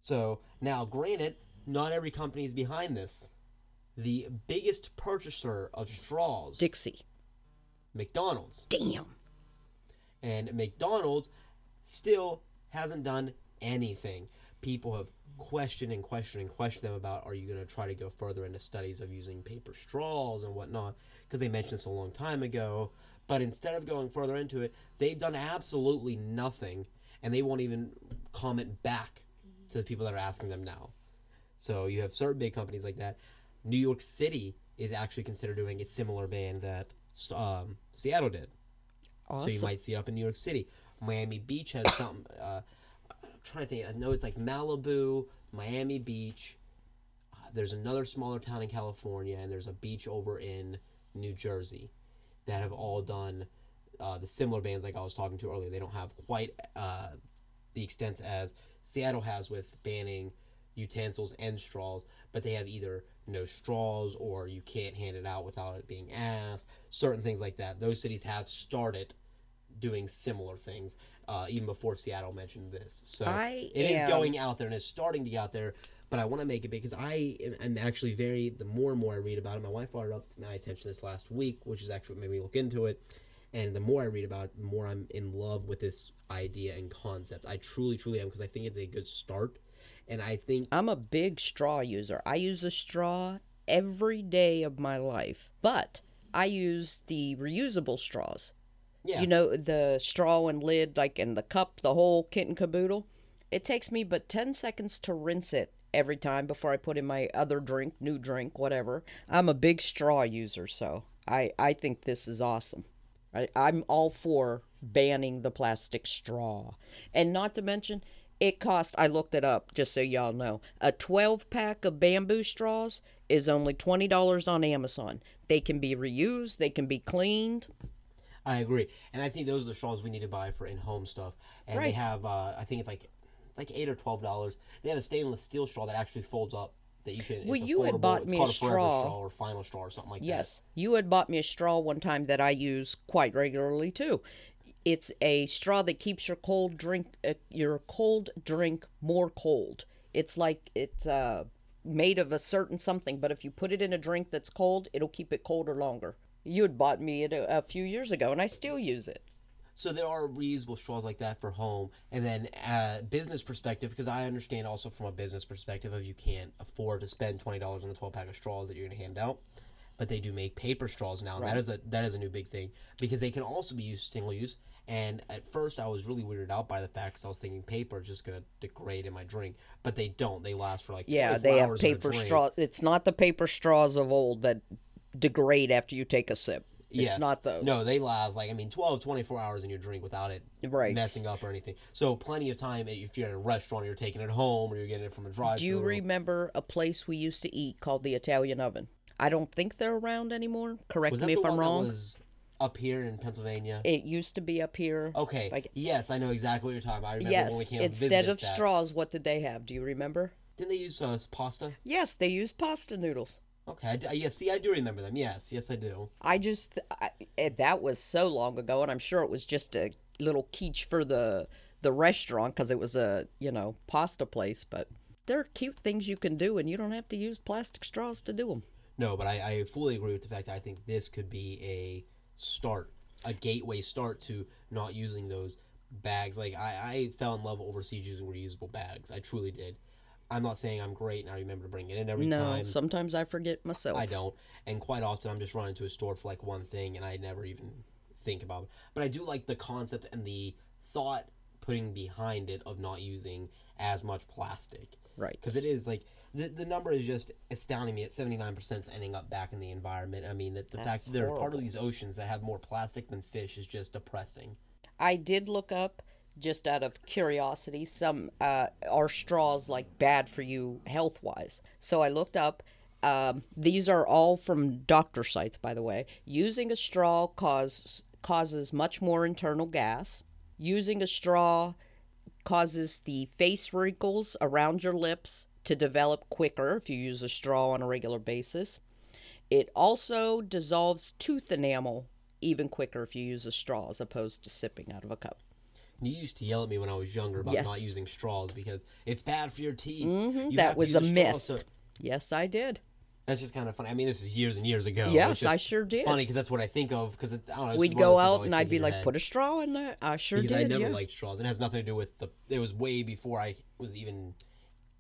So, now, granted, not every company is behind this. The biggest purchaser of straws... Dixie. McDonald's. Damn. And McDonald's still hasn't done anything. People have questioned them about, are you going to try to go further into studies of using paper straws and whatnot? Because they mentioned this a long time ago. But instead of going further into it, they've done absolutely nothing. And they won't even comment back to the people that are asking them now. So you have certain big companies like that. New York City is actually considered doing a similar ban that Seattle did. Awesome. So you might see it up in New York City. Miami Beach has something. I'm trying to think. I know it's like Malibu, Miami Beach. There's another smaller town in California, and there's a beach over in New Jersey that have all done the similar bans like I was talking to earlier. They don't have quite the extent as Seattle has with banning utensils and straws, but they have either no straws, or you can't hand it out without it being asked, certain things like that. Those cities have started doing similar things, even before Seattle mentioned this. So it is going out there, and it's starting to get out there, but I want to make it big, because I am actually the more and more I read about it, my wife brought it up to my attention this last week, which is actually what made me look into it, and the more I read about it, the more I'm in love with this idea and concept. I truly, truly am, because I think it's a good start. And I think I'm a big straw user. I use a straw every day of my life, but I use the reusable straws. Yeah. You know, the straw and lid, like in the cup, the whole kit and caboodle. It takes me but 10 seconds to rinse it every time before I put in my other drink, new drink, whatever. I'm a big straw user, so I think this is awesome. I'm all for banning the plastic straw. And not to mention... It cost, I looked it up, just so y'all know, a 12-pack of bamboo straws is only $20 on Amazon. They can be reused. They can be cleaned. I agree. And I think those are the straws we need to buy for in-home stuff. And right. They have, I think it's like $8 or $12. They have a stainless steel straw that actually folds up. That you can, well, you had bought me a straw or final straw or something like that. Yes. You had bought me a straw one time that I use quite regularly, too. It's a straw that keeps your cold drink more cold. It's like it's made of a certain something, but if you put it in a drink that's cold, it'll keep it colder longer. You had bought me it a few years ago, and I still use it. So there are reusable straws like that for home. And then business perspective, because I understand also from a business perspective if you can't afford to spend $20 on a 12-pack of straws that you're going to hand out. But they do make paper straws now, and right. that is a new big thing, because they can also be used single-use. And at first, I was really weirded out by the fact, because I was thinking paper is just going to degrade in my drink. But they don't. They last for like 24 hours. They have paper straws. It's not the paper straws of old that degrade after you take a sip. It's not those. No, they last 24 hours in your drink without it messing up or anything. So plenty of time if you're at a restaurant or you're taking it home or you're getting it from a drive-thru. Do you remember a place we used to eat called the Italian Oven? I don't think they're around anymore. Correct me if I'm wrong. That was up here in Pennsylvania? It used to be up here. Okay. Yes, I know exactly what you're talking about. I remember when we came and visited that. Instead of straws, what did they have? Do you remember? Didn't they use pasta? Yes, they used pasta noodles. Okay. I do remember them. Yes, I do. That was so long ago, and I'm sure it was just a little quiche for the restaurant because it was a, pasta place. But there are cute things you can do, and you don't have to use plastic straws to do them. No, but I fully agree with the fact that I think this could be a start, a gateway start to not using those bags. Like, I fell in love overseas using reusable bags. I truly did. I'm not saying I'm great and I remember to bring it in every time. No, sometimes I forget myself. I don't. And quite often I'm just running to a store for, one thing, and I never even think about it. But I do like the concept and the thought putting behind it of not using as much plastic. Right. Because it is, the number is just astounding me at 79% ending up back in the environment. I mean, the fact that they're part of these oceans that have more plastic than fish is just depressing. I did look up just out of curiosity, some are straws like bad for you health-wise? So I looked up. These are all from doctor sites, by the way. Using a straw causes much more internal gas. Using a straw causes the face wrinkles around your lips to develop quicker if you use a straw on a regular basis. It also dissolves tooth enamel even quicker if you use a straw as opposed to sipping out of a cup. You used to yell at me when I was younger about not using straws because it's bad for your teeth. Mm-hmm. You that was a myth. Straw, so... Yes, I did. That's just kind of funny. I mean, this is years and years ago. Yes, I sure did. Funny because that's what I think of. Because it's, I don't know, we'd go out and I'd be like, put a straw in there. I sure did. Because I never liked straws. It has nothing to do with the. It was way before I was even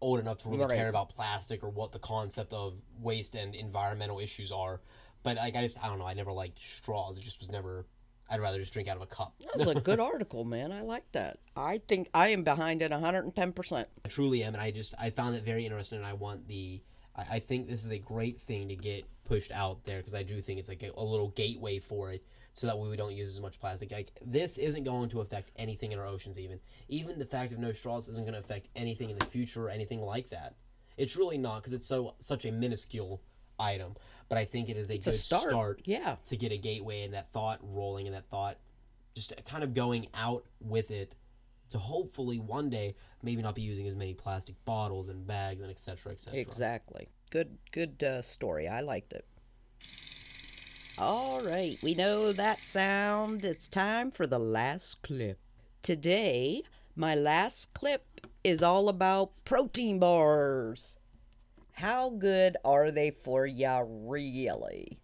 old enough to really care about plastic or what the concept of waste and environmental issues are. But like, I don't know. I never liked straws. It just was never. I'd rather just drink out of a cup. That was a good article, man. I like that. I think I am behind it 110%. I truly am, and I found it very interesting, and I want the. I think this is a great thing to get pushed out there because I do think it's like a little gateway for it, so that way we don't use as much plastic. Like this isn't going to affect anything in our oceans, even the fact of no straws isn't going to affect anything in the future or anything like that. It's really not because it's such a minuscule item. But I think it is a good start to get a gateway and that thought rolling and that thought just kind of going out with it to hopefully one day maybe not be using as many plastic bottles and bags and et cetera, et cetera. Exactly. Good story. I liked it. All right. We know that sound. It's time for the last clip. Today, my last clip is all about protein bars. How good are they for ya, really?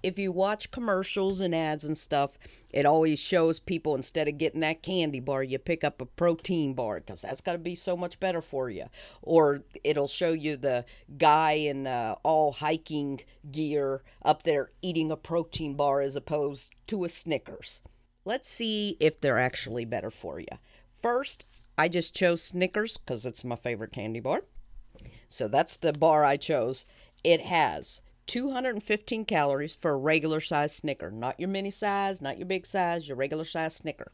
If you watch commercials and ads and stuff, it always shows people instead of getting that candy bar, you pick up a protein bar because that's got to be so much better for you. Or it'll show you the guy in all hiking gear up there eating a protein bar as opposed to a Snickers. Let's see if they're actually better for you. First, I just chose Snickers because it's my favorite candy bar. So that's the bar I chose. It has 215 calories for a regular size Snicker. Not your mini size, not your big size, your regular size Snicker.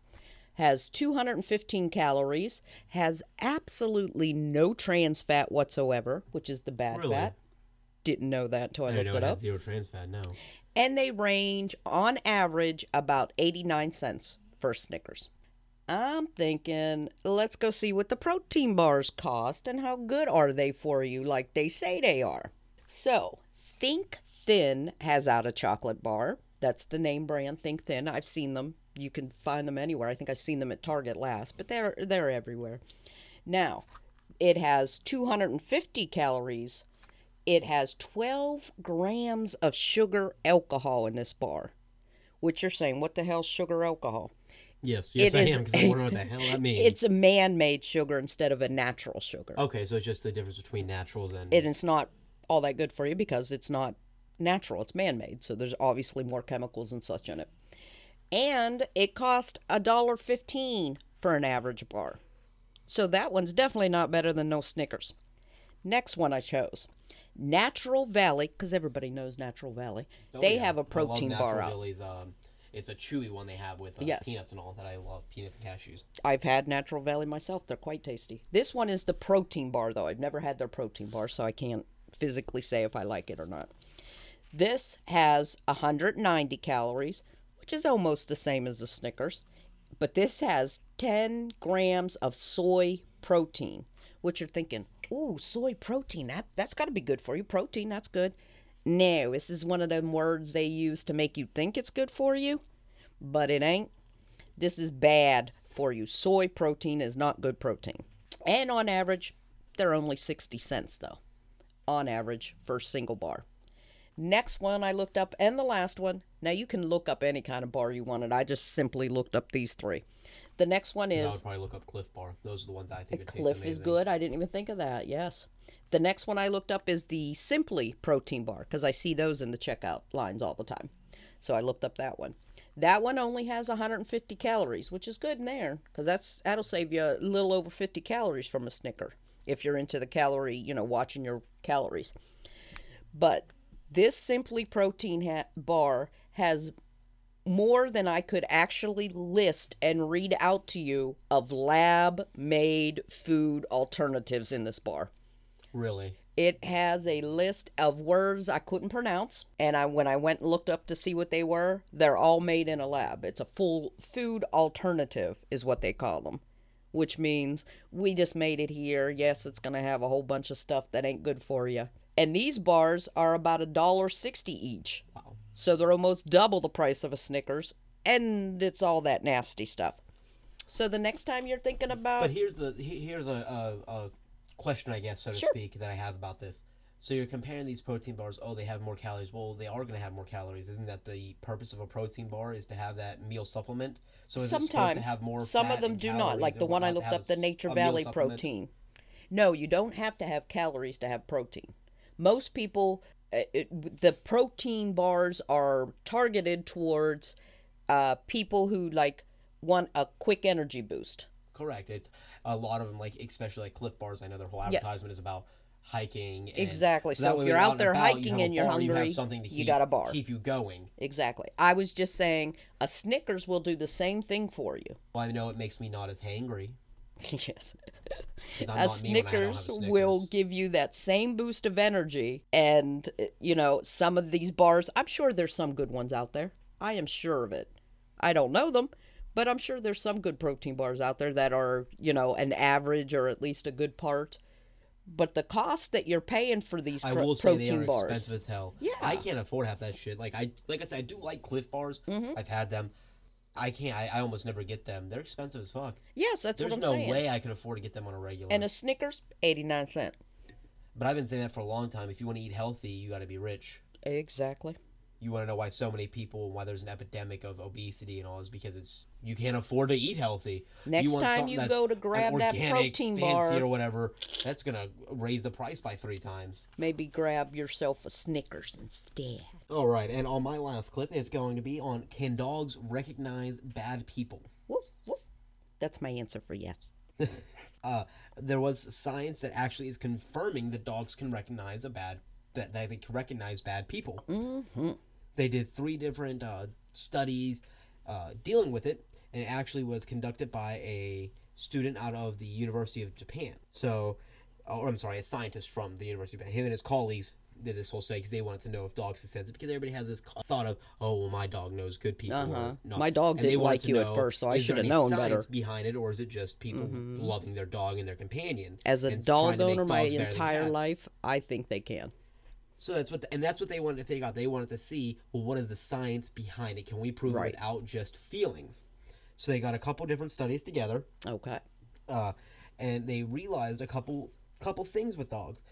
Has 215 calories, has absolutely no trans fat whatsoever, which is the bad fat. Didn't know that until I looked it up. Had zero trans fat, no. And they range, on average, about 89 cents for Snickers. I'm thinking, let's go see what the protein bars cost and how good are they for you like they say they are. So, Think Thin has out a chocolate bar. That's the name brand, Think Thin. I've seen them. You can find them anywhere. I think I've seen them at Target last, but they're everywhere. Now, it has 250 calories. It has 12 grams of sugar alcohol in this bar, which you're saying, what the hell is sugar alcohol? Yes, I am, because I wonder what the hell that means. It's a man-made sugar instead of a natural sugar. Okay, so it's just the difference between naturals and... And it's not all that good for you because it's not natural. It's man-made, so there's obviously more chemicals and such in it. And it costs $1.15 for an average bar. So that one's definitely not better than no Snickers. Next one I chose. Natural Valley, because everybody knows Natural Valley. They have a protein bar out. It's a chewy one they have with peanuts and all that. I love peanuts and cashews. I've had Natural Valley myself. They're quite tasty. This one is the protein bar, though. I've never had their protein bar, so I can't physically say if I like it or not. This has 190 calories, which is almost the same as the Snickers. But this has 10 grams of soy protein, which you're thinking, ooh, soy protein. That's got to be good for you. Protein, that's good. No, this is one of them words they use to make you think it's good for you, but it ain't. This is bad for you. Soy protein is not good protein. And on average, they're only 60 cents, though, on average for a single bar. Next one I looked up, and the last one. Now, you can look up any kind of bar you wanted. I just simply looked up these three. The next one is... I would probably look up Clif bar. Those are the ones I think it tastes amazing. Clif is good. I didn't even think of that, yes. The next one I looked up is the Simply Protein bar because I see those in the checkout lines all the time. So I looked up that one. That one only has 150 calories, which is good in there because that'll save you a little over 50 calories from a Snicker if you're into the calorie, watching your calories. But this Simply Protein bar has more than I could actually list and read out to you of lab-made food alternatives in this bar. Really? It has a list of words I couldn't pronounce, and when I went and looked up to see what they were, they're all made in a lab. It's a full food alternative is what they call them, which means we just made it here. Yes, it's going to have a whole bunch of stuff that ain't good for you. And these bars are about $1.60 each. Wow. So they're almost double the price of a Snickers, and it's all that nasty stuff. So the next time you're thinking about... But here's a question, I guess, so to speak, that I have about this. So you're comparing these protein bars, oh, they have more calories. Well, they are going to have more calories. Isn't that the purpose of a protein bar, is to have that meal supplement? So is sometimes it supposed to have more some fat of them do not. Like the one I looked up, the Natural Valley protein. No, you don't have to have calories to have protein. Most people, the protein bars are targeted towards people who like want a quick energy boost. Correct. It's a lot of them, like especially like Clif bars. I know their whole advertisement is about hiking. And exactly. So if you're out there hiking and you're hungry, you got a bar. Keep you going. Exactly. I was just saying, a Snickers will do the same thing for you. Well, I know it makes me not as hangry. Yes. A Snickers will give you that same boost of energy. And, you know, some of these bars, I'm sure there's some good ones out there. I am sure of it. I don't know them, but I'm sure there's some good protein bars out there that are, you know, an average or at least a good part. But the cost that you're paying for these protein bars. I will say they are expensive as hell. Yeah. I can't afford half that shit. Like I said, I do like Clif bars. Mm-hmm. I've had them. I can't. I almost never get them. They're expensive as fuck. Yes, that's what I'm saying. There's no way I could afford to get them on a regular. And a Snickers, 89 cents. But I've been saying that for a long time. If you want to eat healthy, you got to be rich. Exactly. You want to know why so many people, why there's an epidemic of obesity and all, is because it's you can't afford to eat healthy. Next time you go to grab that protein bar or whatever, that's gonna raise the price by 3 times. Maybe grab yourself a Snickers instead. All right, and on my last clip, it's going to be on can dogs recognize bad people? Woof woof. That's my answer for yes. There was science that actually is confirming that dogs can recognize that they can recognize bad people. Mm-hmm. They did 3 different studies dealing with it, and it actually was conducted by a student out of the University of Japan. A scientist from the University of Japan. Him and his colleagues did this whole study because they wanted to know if dogs could sense it, because everybody has this thought of, oh, well, my dog knows good people. Uh-huh. Or not. My dog didn't like you at first, so I should have known better. Is there any science behind it, or is it just people mm-hmm. loving their dog and their companion? As a dog owner my entire life, I think they can. So that's what they wanted to figure out. They wanted to see, well, what is the science behind it? Can we prove it without just feelings? So they got a couple different studies together. Okay. And they realized a couple things with dogs.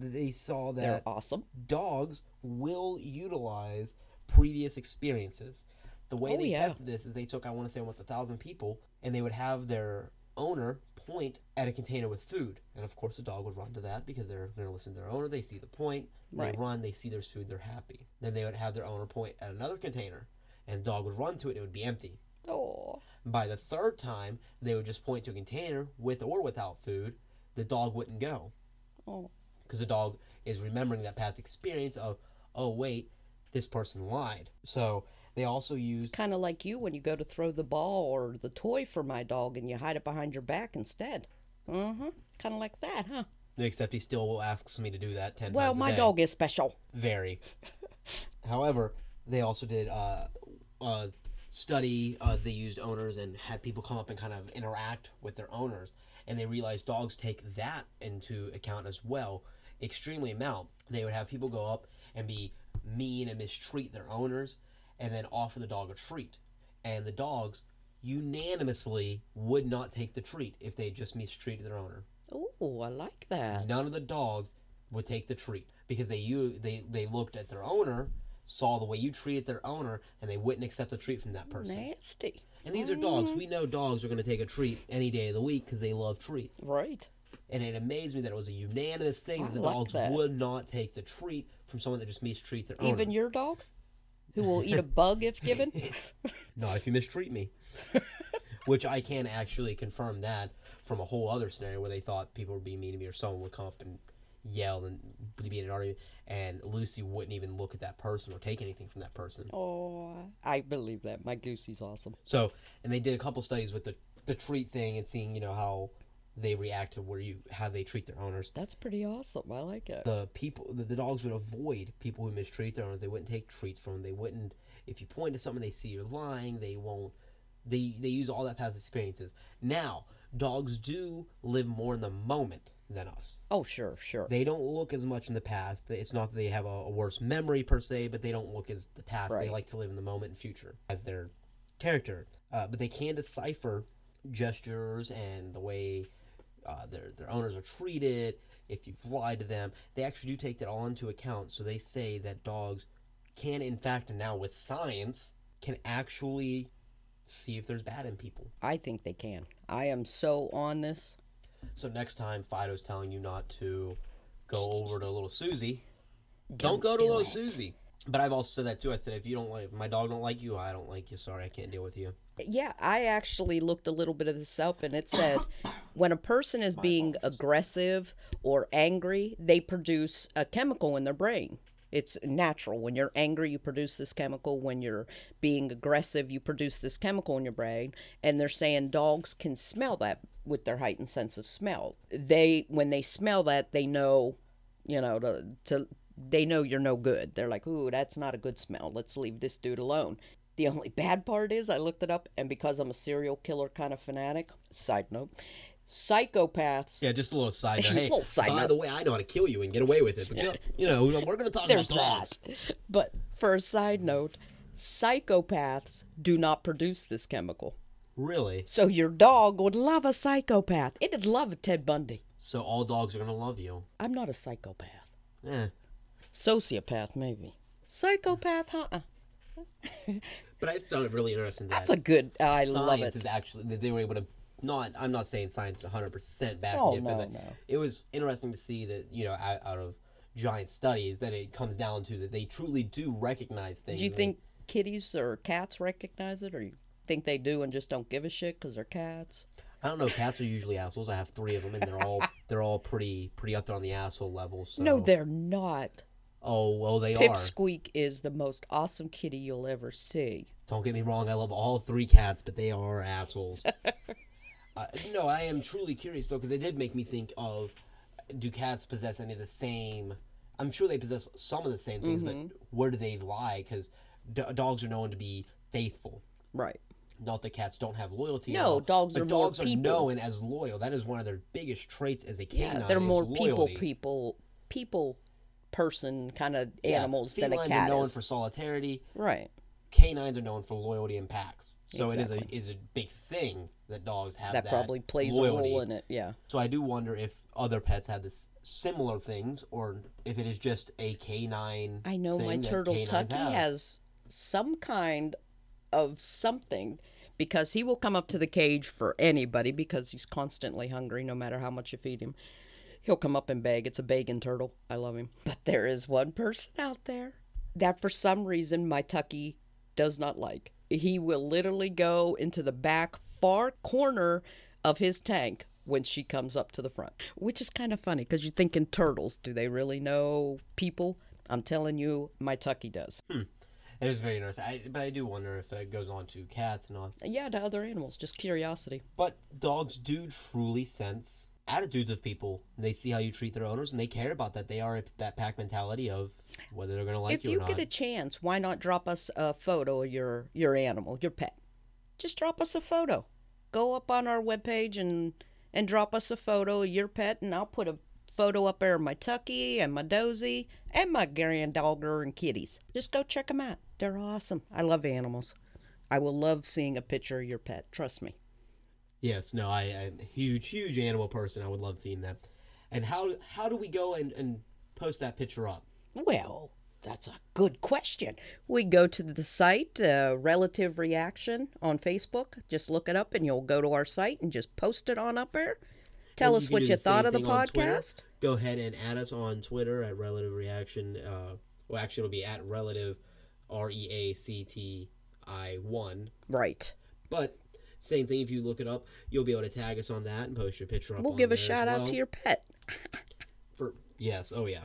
They saw that they're awesome. Dogs will utilize previous experiences. The way tested this is they took, I want to say, almost 1,000 people, and they would have their owner point at a container with food, and of course the dog would run to that because they're going to listen to their owner. They see the point, they run, they see there's food, they're happy. Then they would have their owner point at another container, and the dog would run to it, and it would be empty. Oh! By the 3rd time, they would just point to a container with or without food. The dog wouldn't go. Oh! Because the dog is remembering that past experience of, oh wait, this person lied. So they also used... Kind of like you when you go to throw the ball or the toy for my dog and you hide it behind your back instead. Mm-hmm. Kind of like that, huh? Except he still asks me to do that 10 times a day. Well, my dog is special. Very. However, they also did a study. They used owners and had people come up and kind of interact with their owners. And they realized dogs take that into account as well. Extremely amount. They would have people go up and be mean and mistreat their owners, and then offer the dog a treat. And the dogs unanimously would not take the treat if they just mistreated their owner. Oh, I like that. None of the dogs would take the treat because they looked at their owner, saw the way you treated their owner, and they wouldn't accept a treat from that person. Nasty. And these are dogs. We know dogs are going to take a treat any day of the week because they love treats. Right. And it amazed me that it was a unanimous thing that the dogs would not take the treat from someone that just mistreats their owner. Even your dog? Who will eat a bug if given? Not if you mistreat me. Which I can actually confirm that from a whole other scenario where they thought people were being mean to me or someone would come up and yell and be in an argument, and Lucy wouldn't even look at that person or take anything from that person. Oh, I believe that. My Goosey's awesome. So, and they did a couple studies with the treat thing and seeing, you know, how they react to how they treat their owners. That's pretty awesome. I like it. The dogs would avoid people who mistreat their owners. They wouldn't take treats from them. They wouldn't, if you point to something they see you're lying, they won't. They use all that past experiences. Now, dogs do live more in the moment than us. Oh, sure, sure. They don't look as much in the past. It's not that they have a worse memory per se, but they don't look as the past. Right. They like to live in the moment and future as their character. But they can decipher gestures and the way their owners are treated, if you've lied to them. They actually do take that all into account. So they say that dogs can, in fact, now with science, can actually see if there's bad in people. I think they can. I am so on this. So next time Fido's telling you not to go over to little Susie, don't go to little Susie. But I've also said that too. I said, if you don't like, if my dog don't like you, I don't like you. Sorry, I can't deal with you. Yeah, I actually looked a little bit of this up, and it said when a person is being aggressive or angry, they produce a chemical in their brain. It's natural. When you're angry, you produce this chemical. When you're being aggressive, you produce this chemical in your brain. And they're saying dogs can smell that with their heightened sense of smell. When they smell that, they know, you know, they know you're no good. They're like, ooh, that's not a good smell. Let's leave this dude alone. The only bad part is, I looked it up, and because I'm a serial killer kind of fanatic, side note, psychopaths. Yeah, just a little side note. Hey, by the way, I know how to kill you and get away with it. But, you know, we're going to talk about dogs. But for a side note, psychopaths do not produce this chemical. Really? So your dog would love a psychopath. It'd love a Ted Bundy. So all dogs are going to love you. I'm not a psychopath. Eh. Sociopath, maybe. Psychopath, But I found it really interesting. That's a good, I love it. Science is actually, they were able to. Not, I'm not saying science 100% back yet, but it was interesting to see that, you know, out of giant studies, that it comes down to that they truly do recognize things. Do you think kitties or cats recognize it, or you think they do and just don't give a shit because they're cats? I don't know. Cats are usually assholes. I have three of them, and they're all pretty up there on the asshole level. So. No, they're not. Oh, well, they are. Pipsqueak is the most awesome kitty you'll ever see. Don't get me wrong. I love all three cats, but they are assholes. No, I am truly curious, though, because it did make me think of, do cats possess any of the same... I'm sure they possess some of the same things, but where do they lie? Because dogs are known to be faithful. Right. Not that cats don't have loyalty. No, dogs are more people. Dogs are known as loyal. That is one of their biggest traits as a canine. Yeah, they're more people person kind of animals than a cat is. Canines are known for solitarity. Right. Canines are known for loyalty and packs. So it is a big thing that dogs have that probably plays loyalty. A role in it, yeah. So I do wonder if other pets have this similar things, or if it is just a canine thing. I know my turtle Tucky has some kind of something, because he will come up to the cage for anybody because he's constantly hungry no matter how much you feed him. He'll come up and beg. It's a begging turtle. I love him. But there is one person out there that for some reason my Tucky does not like. He will literally go into the back far corner of his tank when she comes up to the front, which is kind of funny because you're thinking turtles. Do they really know people? I'm telling you, my Tucky does. It is very interesting. But I do wonder if it goes on to cats and on. Yeah, to other animals, just curiosity. But dogs do truly sense attitudes of people. They see how you treat their owners, and they care about that. They are that pack mentality of whether they're going to like you or not. If you get a chance, why not drop us a photo of your animal, your pet? Just drop us a photo. Go up on our webpage and drop us a photo of your pet, and I'll put a photo up there of my Tucky and my Dozy and my Granddogger and kitties. Just go check them out. They're awesome. I love animals. I will love seeing a picture of your pet. Trust me. Yes, no, I'm a huge, huge animal person. I would love seeing that. And how do we go and post that picture up? Well, that's a good question. We go to the site, Relative Reaction on Facebook. Just look it up, and you'll go to our site and just post it on up there. Tell us what you thought of the podcast. Go ahead and add us on Twitter at Relative Reaction. Well, actually, it'll be at Relative, REACTI1. Right. But... same thing, if you look it up, you'll be able to tag us on that and post your picture up. We'll give a shout out to your pet. For Yes. Oh, yeah.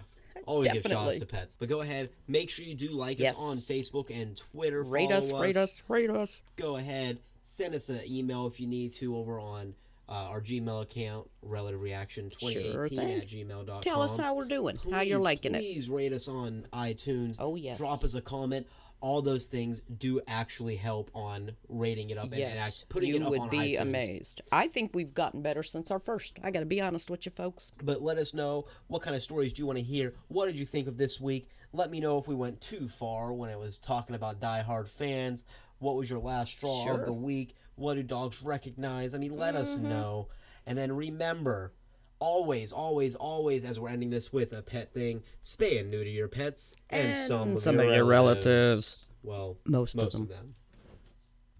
Always definitely. Give shout-outs to pets. But go ahead. Make sure you do like us on Facebook and Twitter. Rate us. Go ahead. Send us an email if you need to over on our Gmail account, Relative Reaction 2018 at gmail.com. Tell us how we're doing, how you're liking it. Please rate us on iTunes. Oh, yes. Drop us a comment. All those things do actually help on rating it up and putting it up on iTunes. You would be amazed. I think we've gotten better since our first. I got to be honest with you, folks. But let us know what kind of stories do you want to hear. What did you think of this week? Let me know if we went too far when I was talking about diehard fans. What was your last straw of the week? What do dogs recognize? I mean, let us know. And then remember, always, always, always, as we're ending this with a pet thing, spay and neuter your pets and some of your relatives. Well, most of them.